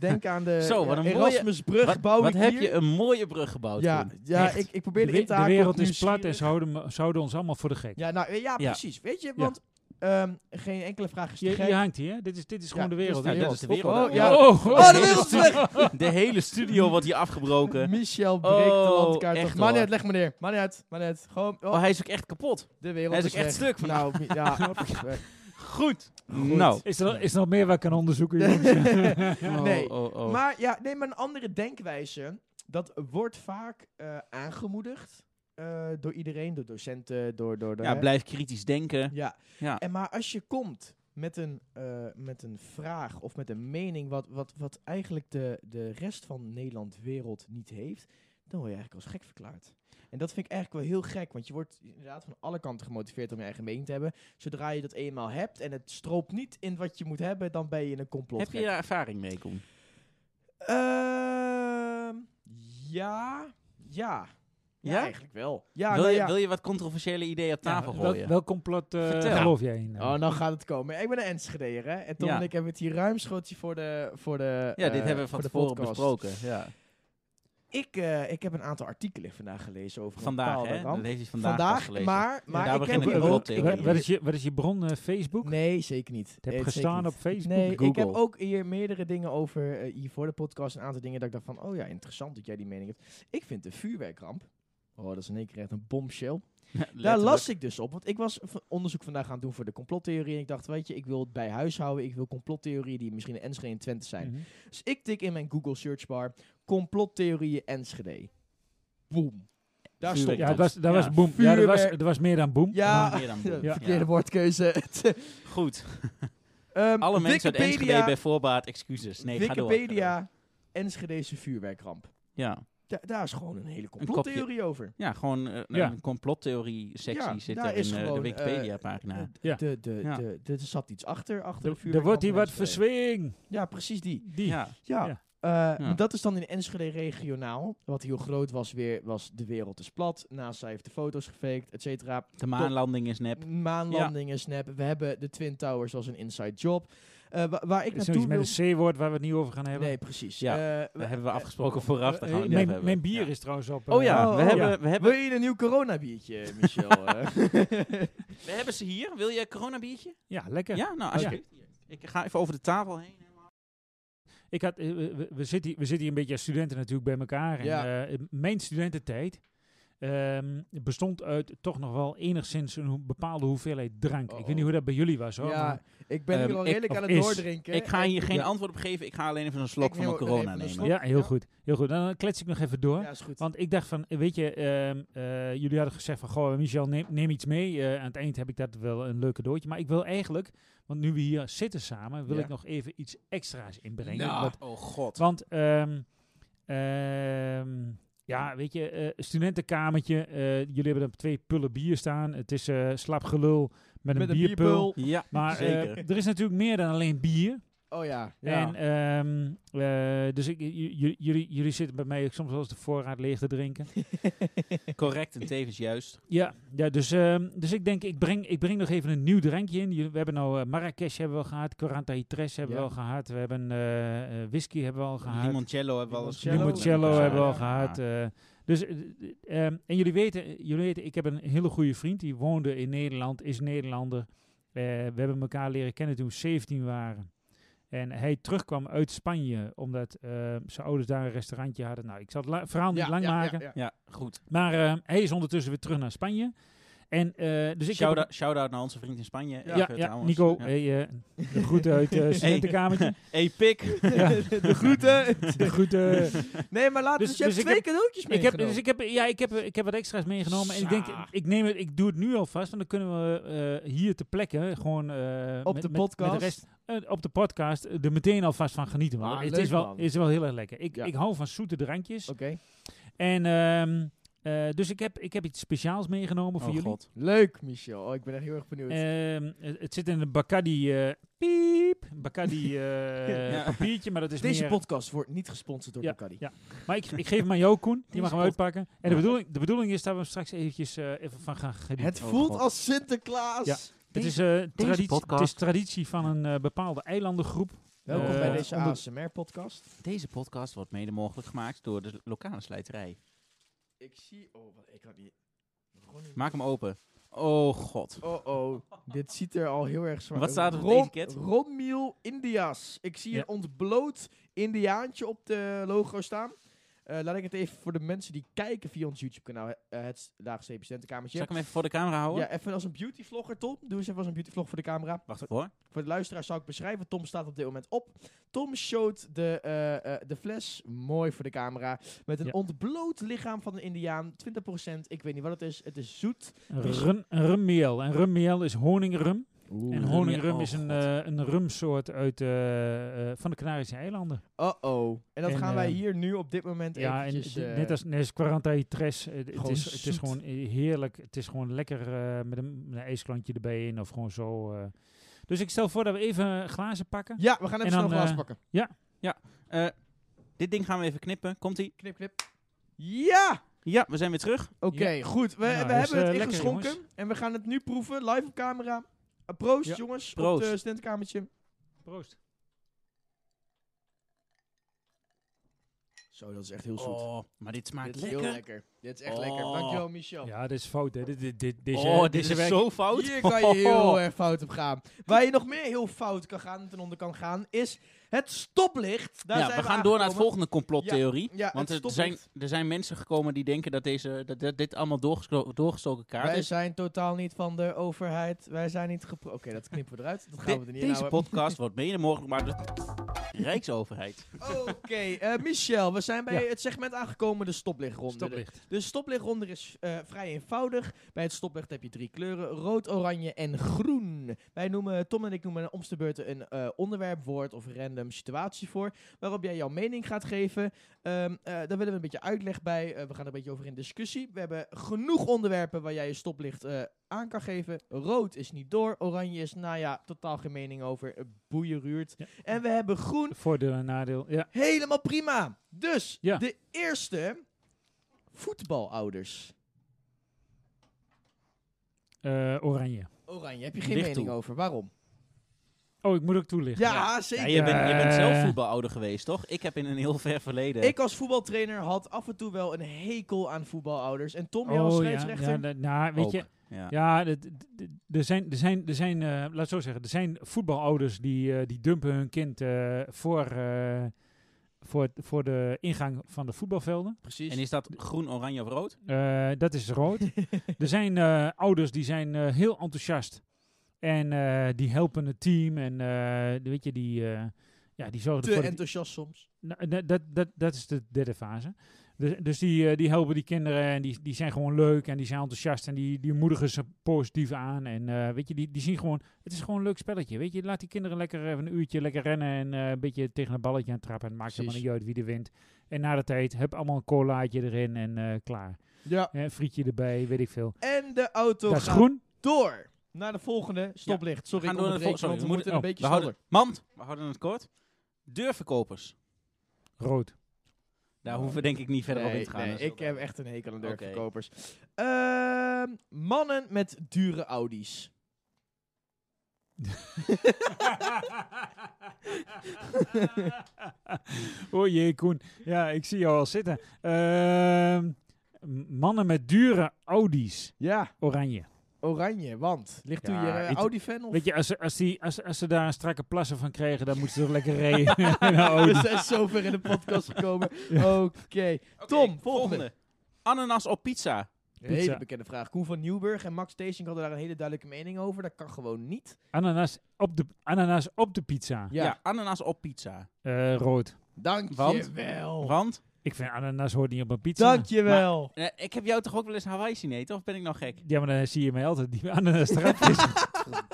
Denk aan de Zo, ja, Erasmusbrug. Wat, bouw wat ik heb hier. Je een mooie brug gebouwd. Ja, ja ik, ik probeerde in te haken. De wereld is plat en ze houden, ze houden ons allemaal voor de gek. Ja, nou, ja, ja precies. Weet je, want ja. um, geen enkele vraag is te je, gek. Je hangt hier. Dit is, dit is ja, gewoon de wereld. Ja, dat is de wereld. Oh, ja. oh, oh, oh de wereld is weg. De hele studio wordt hier afgebroken. Michel breekt oh, de landkaart. Maar net, leg maar neer. Maar net, maar net. Gewoon, oh. oh, hij is ook echt kapot. De wereld hij is, is ook echt stuk. Nou, ja, Goed. Goed. Nou. Is, er, is er nog meer wat ik kan onderzoeken? nee. Oh, oh, oh. Maar, ja, nee, maar een andere denkwijze, dat wordt vaak uh, aangemoedigd uh, door iedereen, door docenten, door... door, door ja, hè? Blijf kritisch denken. Ja. ja. En maar als je komt met een, uh, met een vraag of met een mening wat, wat, wat eigenlijk de, de rest van Nederland wereld niet heeft, dan word je eigenlijk als gek verklaard. En dat vind ik eigenlijk wel heel gek, want je wordt inderdaad van alle kanten gemotiveerd om je eigen mening te hebben. Zodra je dat eenmaal hebt en het stroopt niet in wat je moet hebben, dan ben je in een complot. Heb je daar ervaring mee, Koen? Uh, ja, ja. Ja, ja, eigenlijk wel. Ja, wil, nou, je, ja. wil je wat controversiële ideeën op tafel ja, gooien? Wel, welk complot uh, geloof jij in? Oh, nou gaat het komen. Ik ben een Enschedeer, hè? En Tom ja. en ik hebben het hier ruimschoots voor de, voor de Ja, uh, dit hebben we van tevoren besproken. Ja. Ik, uh, ik heb een aantal artikelen vandaag gelezen over vandaag, hè? Dat heeft hij vandaag, vandaag gelezen. Maar, maar ja, daar ik heb ook... Wat is, is je bron, uh, Facebook? Nee, zeker niet. Het heb gestaan op Facebook? Nee, Google. Ik heb ook hier meerdere dingen over, uh, hier voor de podcast, een aantal dingen dat ik dacht van, oh ja, interessant dat jij die mening hebt. Ik vind de vuurwerkramp, oh, dat is in één keer echt een bombshell. Daar las ik dus op, want ik was onderzoek vandaag aan het doen voor de complottheorie. En ik dacht, weet je, ik wil het bij huis houden. Ik wil complottheorieën die misschien in Enschede en Twente zijn. Mm-hmm. Dus ik tik in mijn Google searchbar complottheorieën Enschede. Boem. Daar stond het. Ja, dat was, dat ja. was boem. Ja, dat was, dat was meer dan boem. Ja, meer dan boem. Ja. Verkeerde woordkeuze. Goed. um, Alle mensen uit Enschede bij voorbaat excuses. Nee, Wikipedia, ga door. Enschedese vuurwerkramp. Ja. Da- daar is gewoon een hele complottheorie een over. Ja, gewoon uh, ja. een complottheorie-sectie ja, zit er in gewoon, de Wikipedia-pagina. Uh, ja. de, de, ja. de, de, er zat iets achter. achter de, de er wordt hier wat verswing. Ja, precies die. die. Ja. Ja. Ja. Uh, ja. Dat is dan in Enschede regionaal. Wat heel groot was weer, was de wereld is plat. NASA heeft de foto's gefaked, et cetera. De maanlanding is nep. Maanlanding ja. is nep. We hebben de Twin Towers als een inside job. Uh, wa- waar ik naartoe wil... met een C-woord waar we het niet over gaan hebben. Nee, precies. Ja, uh, daar uh, hebben we afgesproken uh, vooraf. Daar gaan we uh, nee, mijn, mijn bier ja. is trouwens op. Uh, oh ja, oh, we, oh, hebben, ja. we hebben... Wil je een nieuw coronabiertje, Michel? We hebben ze hier. Wil je een coronabiertje? Ja, lekker. Ja, nou alsjeblieft. Okay. Ik ga even over de tafel heen. Ik had, uh, we, we, zitten hier, we zitten hier een beetje als studenten natuurlijk bij elkaar. En, ja. uh, mijn studententijd um, bestond uit toch nog wel enigszins een ho- bepaalde hoeveelheid drank. Oh. Ik weet niet hoe dat bij jullie was hoor. Ja, ik ben um, hier wel redelijk aan het is. doordrinken. Ik ga hier geen ja. antwoord op geven. Ik ga alleen even een slok ik van mijn corona nemen. Ja, heel ja. goed. Heel goed. Dan klets ik nog even door. Ja, is goed. Want ik dacht van, weet je, um, uh, jullie hadden gezegd van, goh, Michel, neem, neem iets mee. Uh, aan het eind heb ik dat wel een leuk cadeautje. Maar ik wil eigenlijk... Want nu we hier zitten samen, wil ja. ik nog even iets extra's inbrengen. Nou, wat, oh god. Want, um, um, ja, weet je, uh, studentenkamertje. Uh, jullie hebben er twee pullen bier staan. Het is uh, slap gelul met, met een, een bierpul. bierpul. Ja, maar zeker. Uh, er is natuurlijk meer dan alleen bier. Oh ja. ja. En, um, uh, dus ik, j- j- jullie, jullie zitten bij mij soms wel eens de voorraad leeg te drinken. Correct en tevens juist. Ja, ja dus, um, dus ik denk, ik breng, ik breng nog even een nieuw drankje in. Jullie, we hebben nou uh, Marrakesh hebben we al gehad, Quaranta y Tres hebben ja. we al gehad, we hebben uh, uh, whisky hebben we al gehad. Limoncello hebben we al gehad. Limoncello ja. hebben we al gehad. Ja. Uh, dus, uh, um, en jullie weten, jullie weten, ik heb een hele goede vriend, die woonde in Nederland, is Nederlander. Uh, we hebben elkaar leren kennen toen we zeventien waren. En hij terugkwam uit Spanje, omdat uh, zijn ouders daar een restaurantje hadden. Nou, ik zal het la- verhaal niet ja, lang ja, maken. Ja, ja. ja, goed. Maar uh, hij is ondertussen weer terug naar Spanje. En, uh, dus ik shout-out, heb... shout-out naar onze vriend in Spanje. Ja, ja, ja Nico, ja. Hey, uh, de groeten uit het uh, studentenkamertje. Hey, pik. Ja. De groeten. De groeten. Nee, maar laten we dus, dus, dus je twee heb, cadeautjes meegenomen. Dus ik heb, ja, ik heb, ik heb wat extra's meegenomen. En ik denk, ik, neem het, ik doe het nu alvast, want dan kunnen we uh, hier ter plekke gewoon... Uh, op met, de podcast. Met de rest, uh, op de podcast er meteen alvast van genieten. Ah, het leuk, is, wel, is wel heel erg lekker. Ik, ja. ik hou van zoete drankjes. Oké. Okay. En... Um, Uh, dus ik heb, ik heb iets speciaals meegenomen oh voor jullie. God. Leuk, Michel. Oh, ik ben echt heel erg benieuwd. Uh, het, het zit in een Bacardi... Uh, piep! Bacardi uh, ja. papiertje, maar dat is Deze meer... podcast wordt niet gesponsord door ja, Bacardi. Ja. Maar ik, ik geef hem aan jou, Koen. Die mag hem uitpakken. En ja. de, bedoeling, de bedoeling is dat we hem straks eventjes uh, even van gaan genieten. Het voelt oh als Sinterklaas. Ja. Het, is, uh, traditie, het is traditie van een uh, bepaalde eilandengroep. Welkom uh, bij deze A S M R-podcast. Deze podcast wordt mede mogelijk gemaakt door de lokale slijterij. Ik zie... Oh, wat, ik had niet... Maak hem open. Oh, god. Oh, oh. Dit ziet er al heel erg zwaar. Wat staat er op het etiket? Rommiel India's. Ik zie ja. een ontbloot indiaantje op de logo staan. Uh, laat ik het even voor de mensen die kijken via ons YouTube-kanaal. Uh, het Laagste Studentenkamertje. Zal ik hem even voor de camera houden? Ja, even als een beautyvlogger, Tom. Doe eens even als een beautyvlog voor de camera. Wacht hoor. Voor de luisteraar zal ik beschrijven. Tom staat op dit moment op. Tom showt de, uh, uh, de fles. Mooi voor de camera. Met een ja. ontbloot lichaam van een indiaan. twintig procent. Ik weet niet wat het is. Het is zoet. Rum, rummeel. En rummeel is honingrum. Oeh, en honingrum oh, is een, uh, een rumsoort uit, uh, uh, van de Canarische eilanden. Uh-oh. En dat en, gaan wij uh, hier nu op dit moment ja, eventjes... Ja, uh, net als, als Quaranta y Tres. Uh, het, is, het is gewoon heerlijk. Het is gewoon lekker uh, met een, een ijsklantje erbij in of gewoon zo. Uh. Dus ik stel voor dat we even glazen pakken. Ja, we gaan even snel glazen uh, pakken. Ja. ja. Uh, dit ding gaan we even knippen. Komt-ie. Knip, knip. Ja! Ja, we zijn weer terug. Oké, okay, ja. goed. We, nou, we dus hebben uh, het ingeschonken en we gaan het nu proeven, live op camera. Uh, proost, ja. jongens, proost. Op het uh, studentenkamertje. Proost. Zo, dat is echt heel zoet. Oh, maar dit smaakt dit lekker. Heel lekker. Dit is echt oh. lekker. Dankjewel, Michel. Ja, dit is fout, hè. Dit, dit, dit, deze, oh, dit deze is werk. Zo fout. Hier kan je heel oh. erg fout op gaan. Waar je nog meer heel fout kan gaan, ten onder kan gaan, is het stoplicht. Daar ja, zijn we gaan we door naar het volgende complottheorie. Ja, ja, want er zijn, er zijn mensen gekomen die denken dat, deze, dat, dat dit allemaal doorgestoken, doorgestoken kaart Wij is. Wij zijn totaal niet van de overheid. Wij zijn niet gepro... Oké, okay, dat knippen we eruit. Dat gaan de, we er niet Deze podcast wordt mede mogelijk maar de Rijksoverheid. Oké, okay, uh, Michel, we zijn bij ja. het segment aangekomen, de stoplichtronde. Stoplicht. De stoplichtronde is uh, vrij eenvoudig. Bij het stoplicht heb je drie kleuren, rood, oranje en groen. Wij noemen, Tom en ik noemen om de beurt een uh, onderwerp, woord of random situatie voor, waarop jij jouw mening gaat geven. Um, uh, daar willen we een beetje uitleg bij. Uh, we gaan er een beetje over in discussie. We hebben genoeg onderwerpen waar jij je stoplicht uh, aan kan geven. Rood is niet door, oranje is, nou ja, totaal geen mening over, boeieruurt. Ja. En we hebben groen. Voordeel en nadeel, ja. Helemaal prima. Dus, ja. de eerste, voetbalouders. Uh, oranje. Oranje, heb je geen Licht mening toe. over. Waarom? Oh, ik moet ook toelichten. Ja, ja. zeker. Ja, je, bent, je bent zelf voetbalouder geweest, toch? Ik heb in een heel ver verleden... Ik als voetbaltrainer had af en toe wel een hekel aan voetbalouders. En Tom, jou als oh, scheidsrechter... Ja, ja, nou, weet ook. je... Ja, ja er zijn, er zijn, er zijn uh, laat het zo zeggen, er zijn voetbalouders die, uh, die dumpen hun kind uh, voor, uh, voor, voor de ingang van de voetbalvelden. Precies. En is dat groen, oranje of rood? Uh, dat is rood. Er zijn uh, ouders die zijn uh, heel enthousiast en uh, die helpen het team en uh, weet je, die, uh, ja, die zorgen... Te ervoor enthousiast die, soms. Nou, dat, dat, dat is de derde fase. Dus, dus die, die helpen die kinderen en die, die zijn gewoon leuk en die zijn enthousiast en die, die moedigen ze positief aan. En uh, weet je, die, die zien gewoon, het is gewoon een leuk spelletje, weet je. Laat die kinderen lekker even een uurtje lekker rennen en uh, een beetje tegen een balletje aan trappen. En het maakt helemaal niet uit wie er wint. En na de tijd, heb allemaal een colaatje erin en uh, klaar. Ja. Een frietje erbij, weet ik veel. En de auto gaat groen. door naar de volgende stoplicht. Ja. Sorry, we, gaan sorry, we, we moeten oh, een beetje sneller. Mand, we houden het kort. Deurverkopers. Rood. Daar hoeven we denk ik niet verder nee, op in te gaan. Nee, dus ik heb echt een hekel aan deurverkopers. Okay. Uh, mannen met dure Audi's. O jee, Koen. Ja, ik zie jou al zitten. Uh, mannen met dure Audi's. Ja. Oranje. Oranje, want? Ligt ja, u hier uh, Audi-fan of? Weet je, als ze, als, die, als, als ze daar een strakke plassen van kregen, dan moeten ze toch lekker rijden. We zijn zo ver in de podcast gekomen. ja. Oké. Okay. Tom, okay, volgende. volgende. Ananas op pizza. Een hele bekende vraag. Koen van Nieuwburg en Max Station hadden daar een hele duidelijke mening over. Dat kan gewoon niet. Ananas op de, ananas op de pizza. Ja. ja, ananas op pizza. Uh, rood. Dank je wel. Want? Ik vind ananas hoort niet op een pizza. Dankjewel. Maar, eh, ik heb jou toch ook wel eens Hawaii zien eten, of ben ik nog gek? Ja, maar dan zie je mij altijd die ananas eraf vissen. Oké,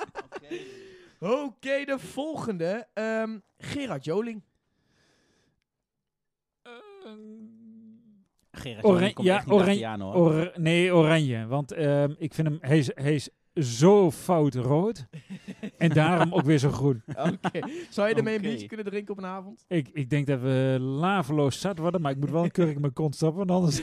okay. okay, de volgende. Um, Gerard Joling. Uh, Gerard Joling komt ja, echt niet oranje, aan, hoor. Or, nee, oranje. Want um, ik vind hem... Hij is, hij is zo fout rood. En daarom ook weer zo groen. Okay. Zou je ermee okay. een biertje kunnen drinken op een avond? Ik, ik denk dat we laveloos zat worden. Maar ik moet wel een kurk in mijn kont stappen. Want anders...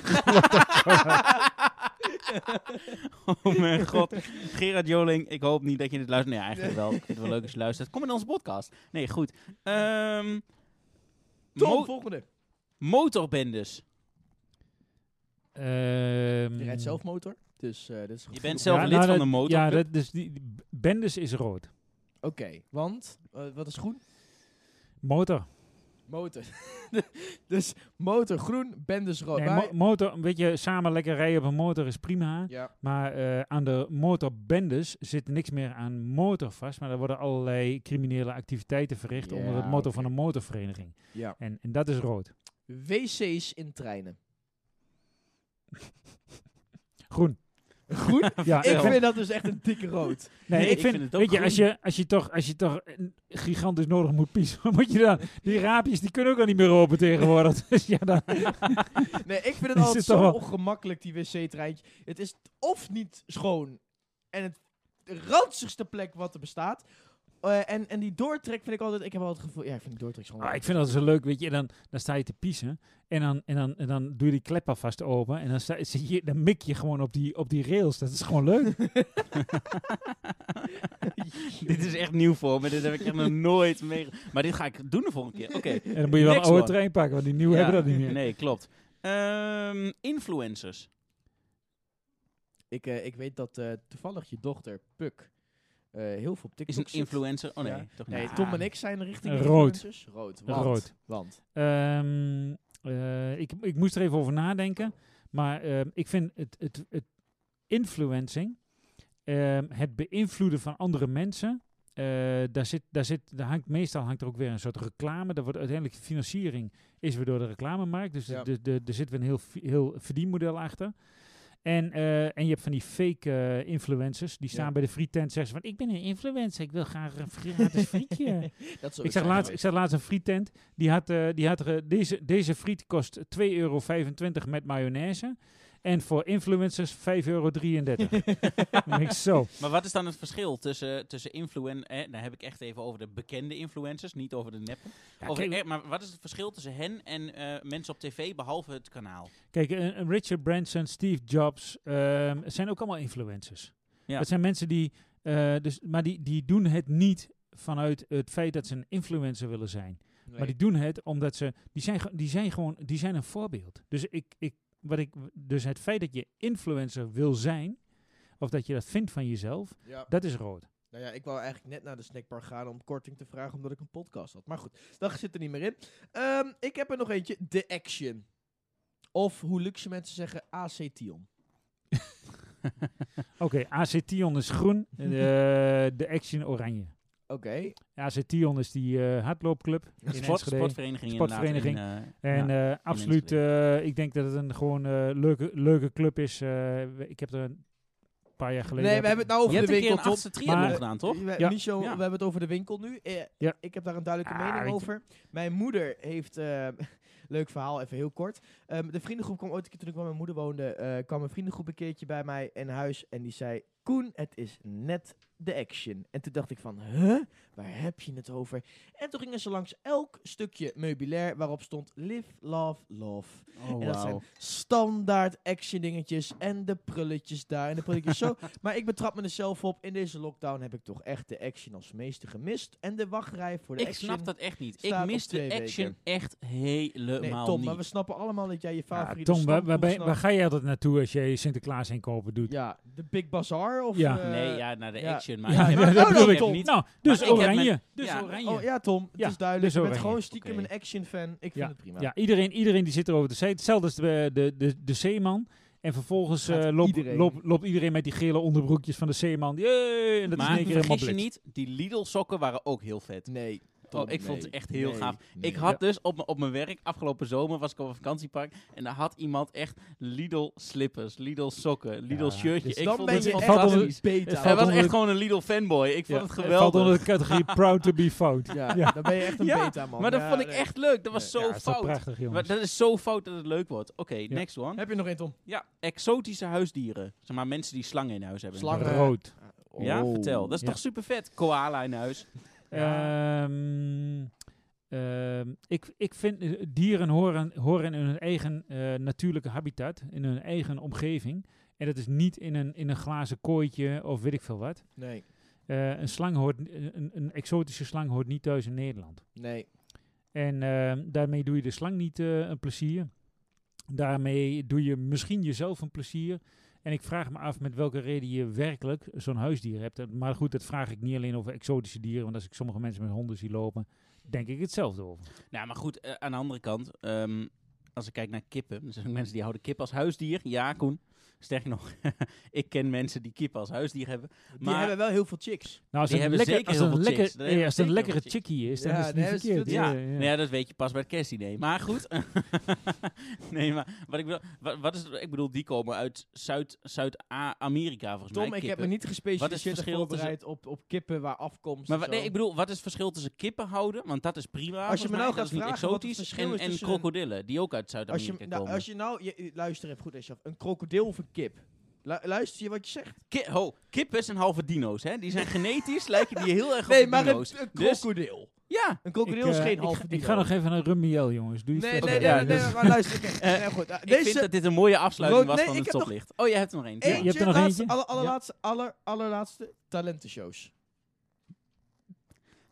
oh mijn god. Gerard Joling, ik hoop niet dat je dit luistert. Nee, eigenlijk wel. Ik vind het wel leuk als je luistert. Kom in onze podcast. Nee, goed. Um, Tom, mo- volgende. Motorbendes. Um, je rijdt zelf motor? Dus, uh, dus je bent zelf ja, lid nou, van de motor. Ja, dat, dus die, die bendes is rood. Oké, okay, want uh, wat is groen? Motor. Motor. dus motor groen, bendes rood. Nee, mo- motor, weet je, samen lekker rijden op een motor is prima. Ja. Maar uh, aan de motorbendes zit niks meer aan motor vast. Maar er worden allerlei criminele activiteiten verricht ja, onder het motto okay. van een motorvereniging. Ja. En, en dat is rood. W C's in treinen. Groen. Groen? Ja, ik vind dat dus echt een dikke rood. Nee, nee ik, vind, ik vind het ook weet je, als je, als je toch, als je toch gigantisch nodig moet piezen, moet je dan... Die raapjes, die kunnen ook al niet meer open tegenwoordig. Dus ja, dan... Nee, ik vind het altijd het zo ongemakkelijk, die wc-treintje. Het is of niet schoon en het ranzigste plek wat er bestaat, Uh, en, en die doortrek vind ik altijd... Ik heb altijd het gevoel... Ja, ik vind die doortrek gewoon... Ah, ik vind dat zo leuk, weet je. En dan, dan sta je te piezen. En dan, en, dan, en dan doe je die klep alvast open. En dan, sta, je, dan mik je gewoon op die, op die rails. Dat is gewoon leuk. Dit is echt nieuw voor me. Dit heb ik echt nog nooit mee... Maar dit ga ik doen de volgende keer. Oké. Okay. En dan moet je wel een oude trein pakken. Want die nieuwe ja, hebben dat niet meer. Nee, klopt. Um, influencers. Ik, uh, ik weet dat uh, toevallig je dochter, Puk... Uh, heel veel op TikTok. Is een influencer? Oh nee, ja. Toch niet. Nee, Tom en ik zijn richting rood. Influencers. Rood. Want? Rood. Want? Um, uh, ik, ik moest er even over nadenken. Maar uh, ik vind het, het, het influencing, uh, het beïnvloeden van andere mensen, uh, daar zit, daar zit, daar hangt, meestal hangt er ook weer een soort reclame. Daar wordt uiteindelijk financiering is weer door de reclamemarkt. Dus ja. Er zit weer een heel, heel verdienmodel achter. En, uh, en je hebt van die fake uh, influencers, die staan ja. bij de frietent en zeggen van, ik ben een influencer, ik wil graag een gratis frietje. Dat ik, zag laatst, ik zag laatst een frietent, die had, uh, die had uh, deze, deze friet kost twee euro vijfentwintig met mayonaise en voor influencers vijf euro drieëndertig. Zo. Maar wat is dan het verschil tussen, tussen influencers, eh, daar heb ik echt even over de bekende influencers, niet over de neppen. Ja, over kijk, de, eh, maar wat is het verschil tussen hen en uh, mensen op tv, behalve het kanaal? Kijk, uh, Richard Branson, Steve Jobs, uh, zijn ook allemaal influencers. Ja. Dat zijn mensen die, uh, dus, maar die, die doen het niet vanuit het feit dat ze een influencer willen zijn. Nee. Maar die doen het omdat ze, die zijn, die zijn gewoon, die zijn een voorbeeld. Dus ik, ik Wat ik, dus het feit dat je influencer wil zijn, of dat je dat vindt van jezelf, ja. dat is rood. Nou ja, ik wou eigenlijk net naar de snackbar gaan om korting te vragen, omdat ik een podcast had. Maar goed, dat zit er niet meer in. Um, ik heb er nog eentje, de Action. Of hoe luxe mensen zeggen, A C Tion. Oké, okay, A C Tion is groen, uh, de Action oranje. Oké. Okay. A C Tion is die uh, hardloopclub. In Sport, sportvereniging. Sportvereniging. In, uh, en ja, uh, absoluut, uh, ik denk dat het een gewoon uh, leuke, leuke club is. Uh, ik heb er een paar jaar geleden... Nee, we hebben het nou over de winkel. Je hebt een keer een triathlon gedaan, toch? We, ja. Michel, ja. we hebben het over de winkel nu. Uh, ja. Ik heb daar een duidelijke ah, mening over. Mijn moeder heeft... Uh, leuk verhaal, even heel kort. Um, de vriendengroep kwam ooit een keer, toen ik bij mijn moeder woonde, uh, kwam een vriendengroep een keertje bij mij in huis en die zei, Koen, het is net de Action. En toen dacht ik van, huh? Waar heb je het over? En toen gingen ze langs elk stukje meubilair waarop stond live, love, love. Oh, en dat wow. zijn standaard Action dingetjes en de prulletjes daar en de prulletjes zo. Maar ik betrap me er zelf op, in deze lockdown heb ik toch echt de Action als meeste gemist. En de wachtrij voor de ik Action. Ik snap dat echt niet. Ik mis de Action weken. echt helemaal niet. Nee, Tom, niet. Maar we snappen allemaal dat jij je favoriete ja, Tom, waar, waar, ben, waar ga jij altijd naartoe als jij Sinterklaas inkopen doet? Ja, de Big Bazaar of... Ja. Uh, nee, ja, naar de ja. Action. Maar ja, ik heb dat bedoel ik Tom. Niet. Nou, dus oranje. Mijn, dus ja. oranje. Oh, ja, Tom, het ja, is duidelijk. Dus je bent gewoon stiekem okay. een Action-fan. Ik vind ja. het prima. Ja, iedereen, iedereen die zit erover te zeggen. Hetzelfde als de, de, de, de zeeman. En vervolgens uh, loopt iedereen. Loop, loop iedereen met die gele onderbroekjes van de zeeman. Yay, en dat maar is keer vergis je niet, die Lidl-sokken waren ook heel vet. Nee. Oh, ik nee, vond het echt heel nee, gaaf. Nee. Ik had ja. dus op, m- op mijn werk, afgelopen zomer was ik op een vakantiepark. En daar had iemand echt Lidl slippers, Lidl sokken, Lidl ja. shirtje. Dus ik vond het fantastisch. Hij was echt gewoon een Lidl fanboy. Ik ja. vond het geweldig. Het valt onder de categorie proud to be fout. Ja, ja. Dan ben je echt een ja, beta man. Maar dat ja, vond ik nee. echt leuk. Dat was ja, zo ja, fout. Dat is, prachtig, maar dat is zo fout dat het leuk wordt. Oké, okay, ja. next one. Heb je nog één, Tom? Ja, exotische huisdieren. Zeg maar mensen die slangen in huis hebben. Slangen. Rood. Ja, vertel. Dat is toch super vet? Koala in huis. Ja. Um, um, ik, ik vind uh, dieren horen, horen in hun eigen uh, natuurlijke habitat, in hun eigen omgeving. En dat is niet in een, in een glazen kooitje of weet ik veel wat. Nee. Uh, een slang hoort, een, een exotische slang hoort niet thuis in Nederland. Nee. En uh, daarmee doe je de slang niet uh, een plezier. Daarmee doe je misschien jezelf een plezier. En ik vraag me af met welke reden je werkelijk zo'n huisdier hebt. Maar goed, dat vraag ik niet alleen over exotische dieren. Want als ik sommige mensen met honden zie lopen, denk ik hetzelfde over. Nou, maar goed, uh, aan de andere kant, um, als ik kijk naar kippen. Er zijn mensen die houden kip als huisdier. Ja, Koen. Sterker nog, ik ken mensen die kippen als huisdier hebben. Maar die hebben wel heel veel chicks. Nou, als die hebben lekker, zeker heel veel lekker, chicks. Ja, als het een lekkere chickie is, dan ja, is het niet verkeerd. Het, ja. Ja, ja. ja, dat weet je pas bij het kerstdiner. Maar goed. nee, maar wat ik bedoel, wat, wat is, ik bedoel, die komen uit Zuid, Zuid-Amerika volgens Tom, mij. Tom, ik heb me niet gespecialiseerd voorbereid op, op kippen waar afkomst. Maar wat, nee, ik bedoel, wat is het verschil tussen kippen houden? Want dat is prima. Als je me nou gaat vragen wat het verschil is. En krokodillen, die ook uit Zuid-Amerika komen. Als je nou, luister even goed, een krokodil of een kip. Lu- luister je wat je zegt? Ki- ho, kippen zijn halve dino's, hè? Die zijn genetisch, lijken die heel erg nee, op dino's. Nee, maar een, een krokodil. Dus, ja. Een krokodil is geen halve dino. Ik ga nog even naar Rummiel, jongens. Doe je nee, nee, nee, ja, nee, nee, nee, maar luister. Okay. Uh, nee, goed. Uh, ik deze... vind dat dit een mooie afsluiting Rood, nee, was van het stoplicht. Nog... Oh, jij hebt er nog eentje. Ja. Je hebt er nog laatste, eentje? Aller, allerlaatste, aller, allerlaatste talentenshows.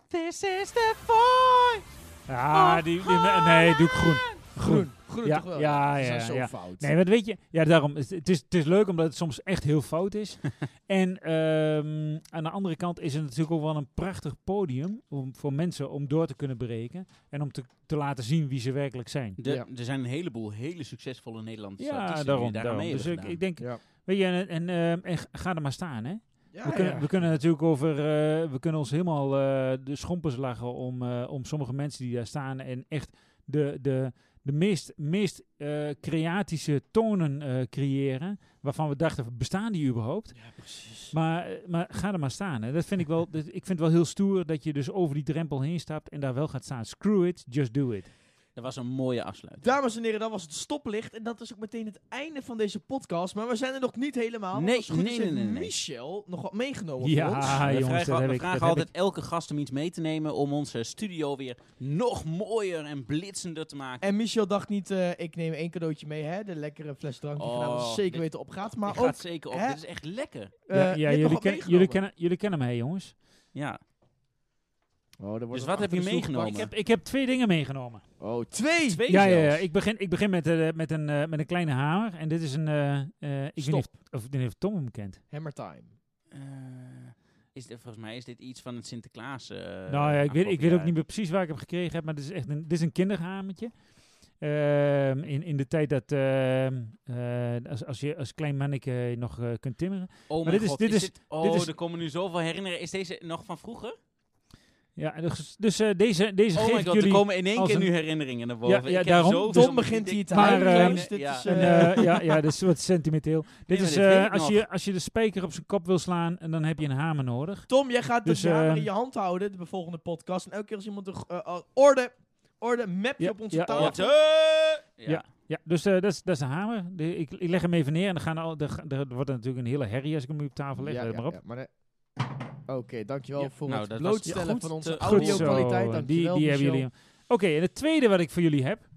This is the voice. Ja, die, die me- nee, doe ik groen. Groen. groen. Groen ja, toch wel? Ja, ja, ja. Zo ja. Fout. Nee, maar weet je, ja, daarom, het, is, het is leuk omdat het soms echt heel fout is. En um, aan de andere kant is het natuurlijk ook wel een prachtig podium om, voor mensen om door te kunnen breken. En om te, te laten zien wie ze werkelijk zijn. De, ja. Er zijn een heleboel hele succesvolle Nederlandse ja, artiesten daarom, die daar daarom. mee dus ik, ik denk, ja. Weet je, en, en, en, en ga er maar staan, hè. Ja, we, kunnen, ja. we kunnen natuurlijk over, uh, we kunnen ons helemaal uh, de schompers lachen om, uh, om sommige mensen die daar staan en echt de, de, de meest, meest uh, creatische tonen uh, creëren, waarvan we dachten, bestaan die überhaupt? Ja, precies. Maar, maar ga er maar staan. Hè. Dat vind ik wel, dat, ik vind het wel heel stoer dat je dus over die drempel heen stapt en daar wel gaat staan. Screw it, just do it. Dat was een mooie afsluiting. Dames en heren, dat was het stoplicht. En dat is ook meteen het einde van deze podcast. Maar we zijn er nog niet helemaal. Nee, nee, nee, nee, nee. Michel nog wat meegenomen ja, voor ons. Ja, jongens, vragen, dat heb we ik, vragen dat altijd heb ik. elke gast om iets mee te nemen. Om onze studio weer nog mooier en blitsender te maken. En Michel dacht niet, uh, ik neem één cadeautje mee. Hè? De lekkere fles drank die oh, vanavond zeker weten opgaat. Maar ook, gaat zeker op. Dit is echt lekker. Uh, ja, ja, jullie, ken, jullie, kennen, jullie kennen mij, jongens. Ja. Oh, dus wat heb je meegenomen? Ik heb, ik heb twee dingen meegenomen. Oh, twee? twee ja, ja, ja, ik begin, ik begin met, uh, met, een, uh, met een kleine hamer. En dit is een... Uh, uh, ik Stop. Weet niet of, of, of Tom hem kent. Hammer time. Uh, is dit, volgens mij is dit iets van het Sinterklaas... Uh, nou ja, ik weet, ik weet ook niet meer precies waar ik hem gekregen heb. Maar dit is echt een, dit is een kinderhamertje. Uh, in, in de tijd dat... Uh, uh, als, als je als klein manneke nog uh, kunt timmeren. Oh maar mijn dit god. Is, dit is, dit, oh, dit is, er komen nu zoveel herinneringen. Is deze nog van vroeger? Ja, dus, dus uh, deze, deze oh geef ik god, jullie... Oh er komen in één keer nu herinneringen naar boven. Ja, ja, ik daarom Tom begint hier te huilen. Ja, dat is wat sentimenteel. Dit nee, is, uh, als, je, als je de spijker op zijn kop wil slaan, en dan heb je een hamer nodig. Tom, jij gaat dus, de hamer uh, in je hand houden, de volgende podcast. En elke keer als iemand een uh, orde, orde mapje ja, op onze ja, tafel. Ja, ja. ja. Ja, dus uh, dat, is, dat is een hamer. De, ik, ik leg hem even neer en dan gaan al, de, de, er wordt er natuurlijk een hele herrie als ik hem op tafel leg. Ja, ja, maar op. Ja, maar de, Oké, okay, dankjewel ja, voor nou, het blootstellen ja, goed, van onze audio-kwaliteit. Dankjewel, die, die hebben jullie. Oké, okay, en het tweede wat ik voor jullie heb,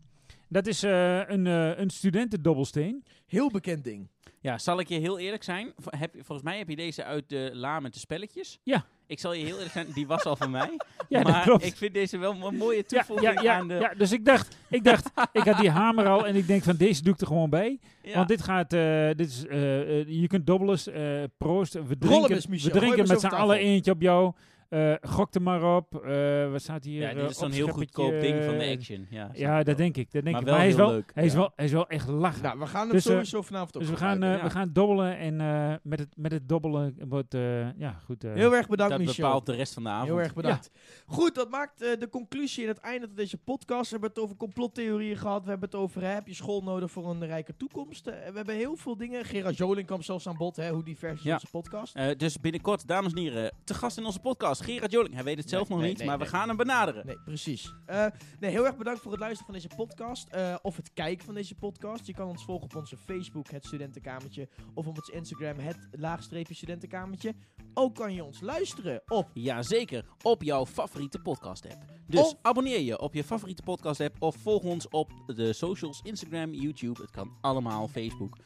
dat is uh, een, uh, een studentendobbelsteen. Heel bekend ding. Ja, zal ik je heel eerlijk zijn? V- heb, volgens mij heb je deze uit de la met de spelletjes. Ja. Ik zal je heel eerlijk zijn, die was al van mij. Ja, maar dat klopt. Ik vind deze wel een mooie toevoeging ja, ja, ja, aan de... Ja, dus ik dacht, ik dacht, ik had die hamer al en ik denk van deze doe ik er gewoon bij. Ja. Want dit gaat, uh, dit is, uh, uh, je kunt dobbelen, uh, proost. We drinken, is, we drinken met z'n allen eentje op jou. Uh, gok er maar op. Uh, wat staat hier? Ja, dit is zo'n heel goedkoop ding van de Action. Ja, ja dat denk ik. Dat denk maar ik. Wel maar hij is wel, leuk, hij, ja. is wel, hij is wel echt lachen. Nou, we gaan het dus, uh, sowieso vanavond op. Dus we gaan, uh, ja. we gaan dobbelen en uh, met, het, met het dobbelen wordt... Uh, ja, goed. Uh, heel erg bedankt, Michel. Dat bepaalt de rest van de avond. Heel erg bedankt. Ja. Goed, dat maakt uh, de conclusie in het einde van deze podcast. We hebben het over complottheorieën gehad. We hebben het over, hè, heb je school nodig voor een rijke toekomst? Uh, we hebben heel veel dingen. Gerard Joling kwam zelfs aan bod, hè, hoe divers is ja. onze podcast. Uh, dus binnenkort, dames en heren, te gast in onze podcast. Gerard Joling, hij weet het zelf nee, nog nee, niet, nee, maar nee, we gaan hem benaderen. Nee, precies. Uh, nee, heel erg bedankt voor het luisteren van deze podcast. Uh, of het kijken van deze podcast. Je kan ons volgen op onze Facebook, het Studentenkamertje. Of op ons Instagram, het laagstreepje Studentenkamertje. Ook kan je ons luisteren op... Jazeker, op jouw favoriete podcast app. Dus of abonneer je op je favoriete podcast app. Of volg ons op de socials, Instagram, YouTube. Het kan allemaal, Facebook.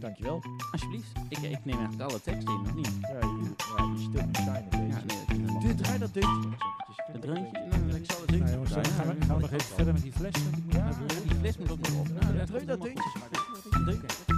Dankjewel. Alsjeblieft. Ik, ik neem eigenlijk alle tekst in, nog niet? Ja, je, ja, je stilt me zijn een beetje. Dit draai dat deuntje. Dat deuntje? Nou, ik zal het deuntje opzij. Gaan we nog even verder met die fles? Ja, die fles moet ook nog op. Draai dat deuntje.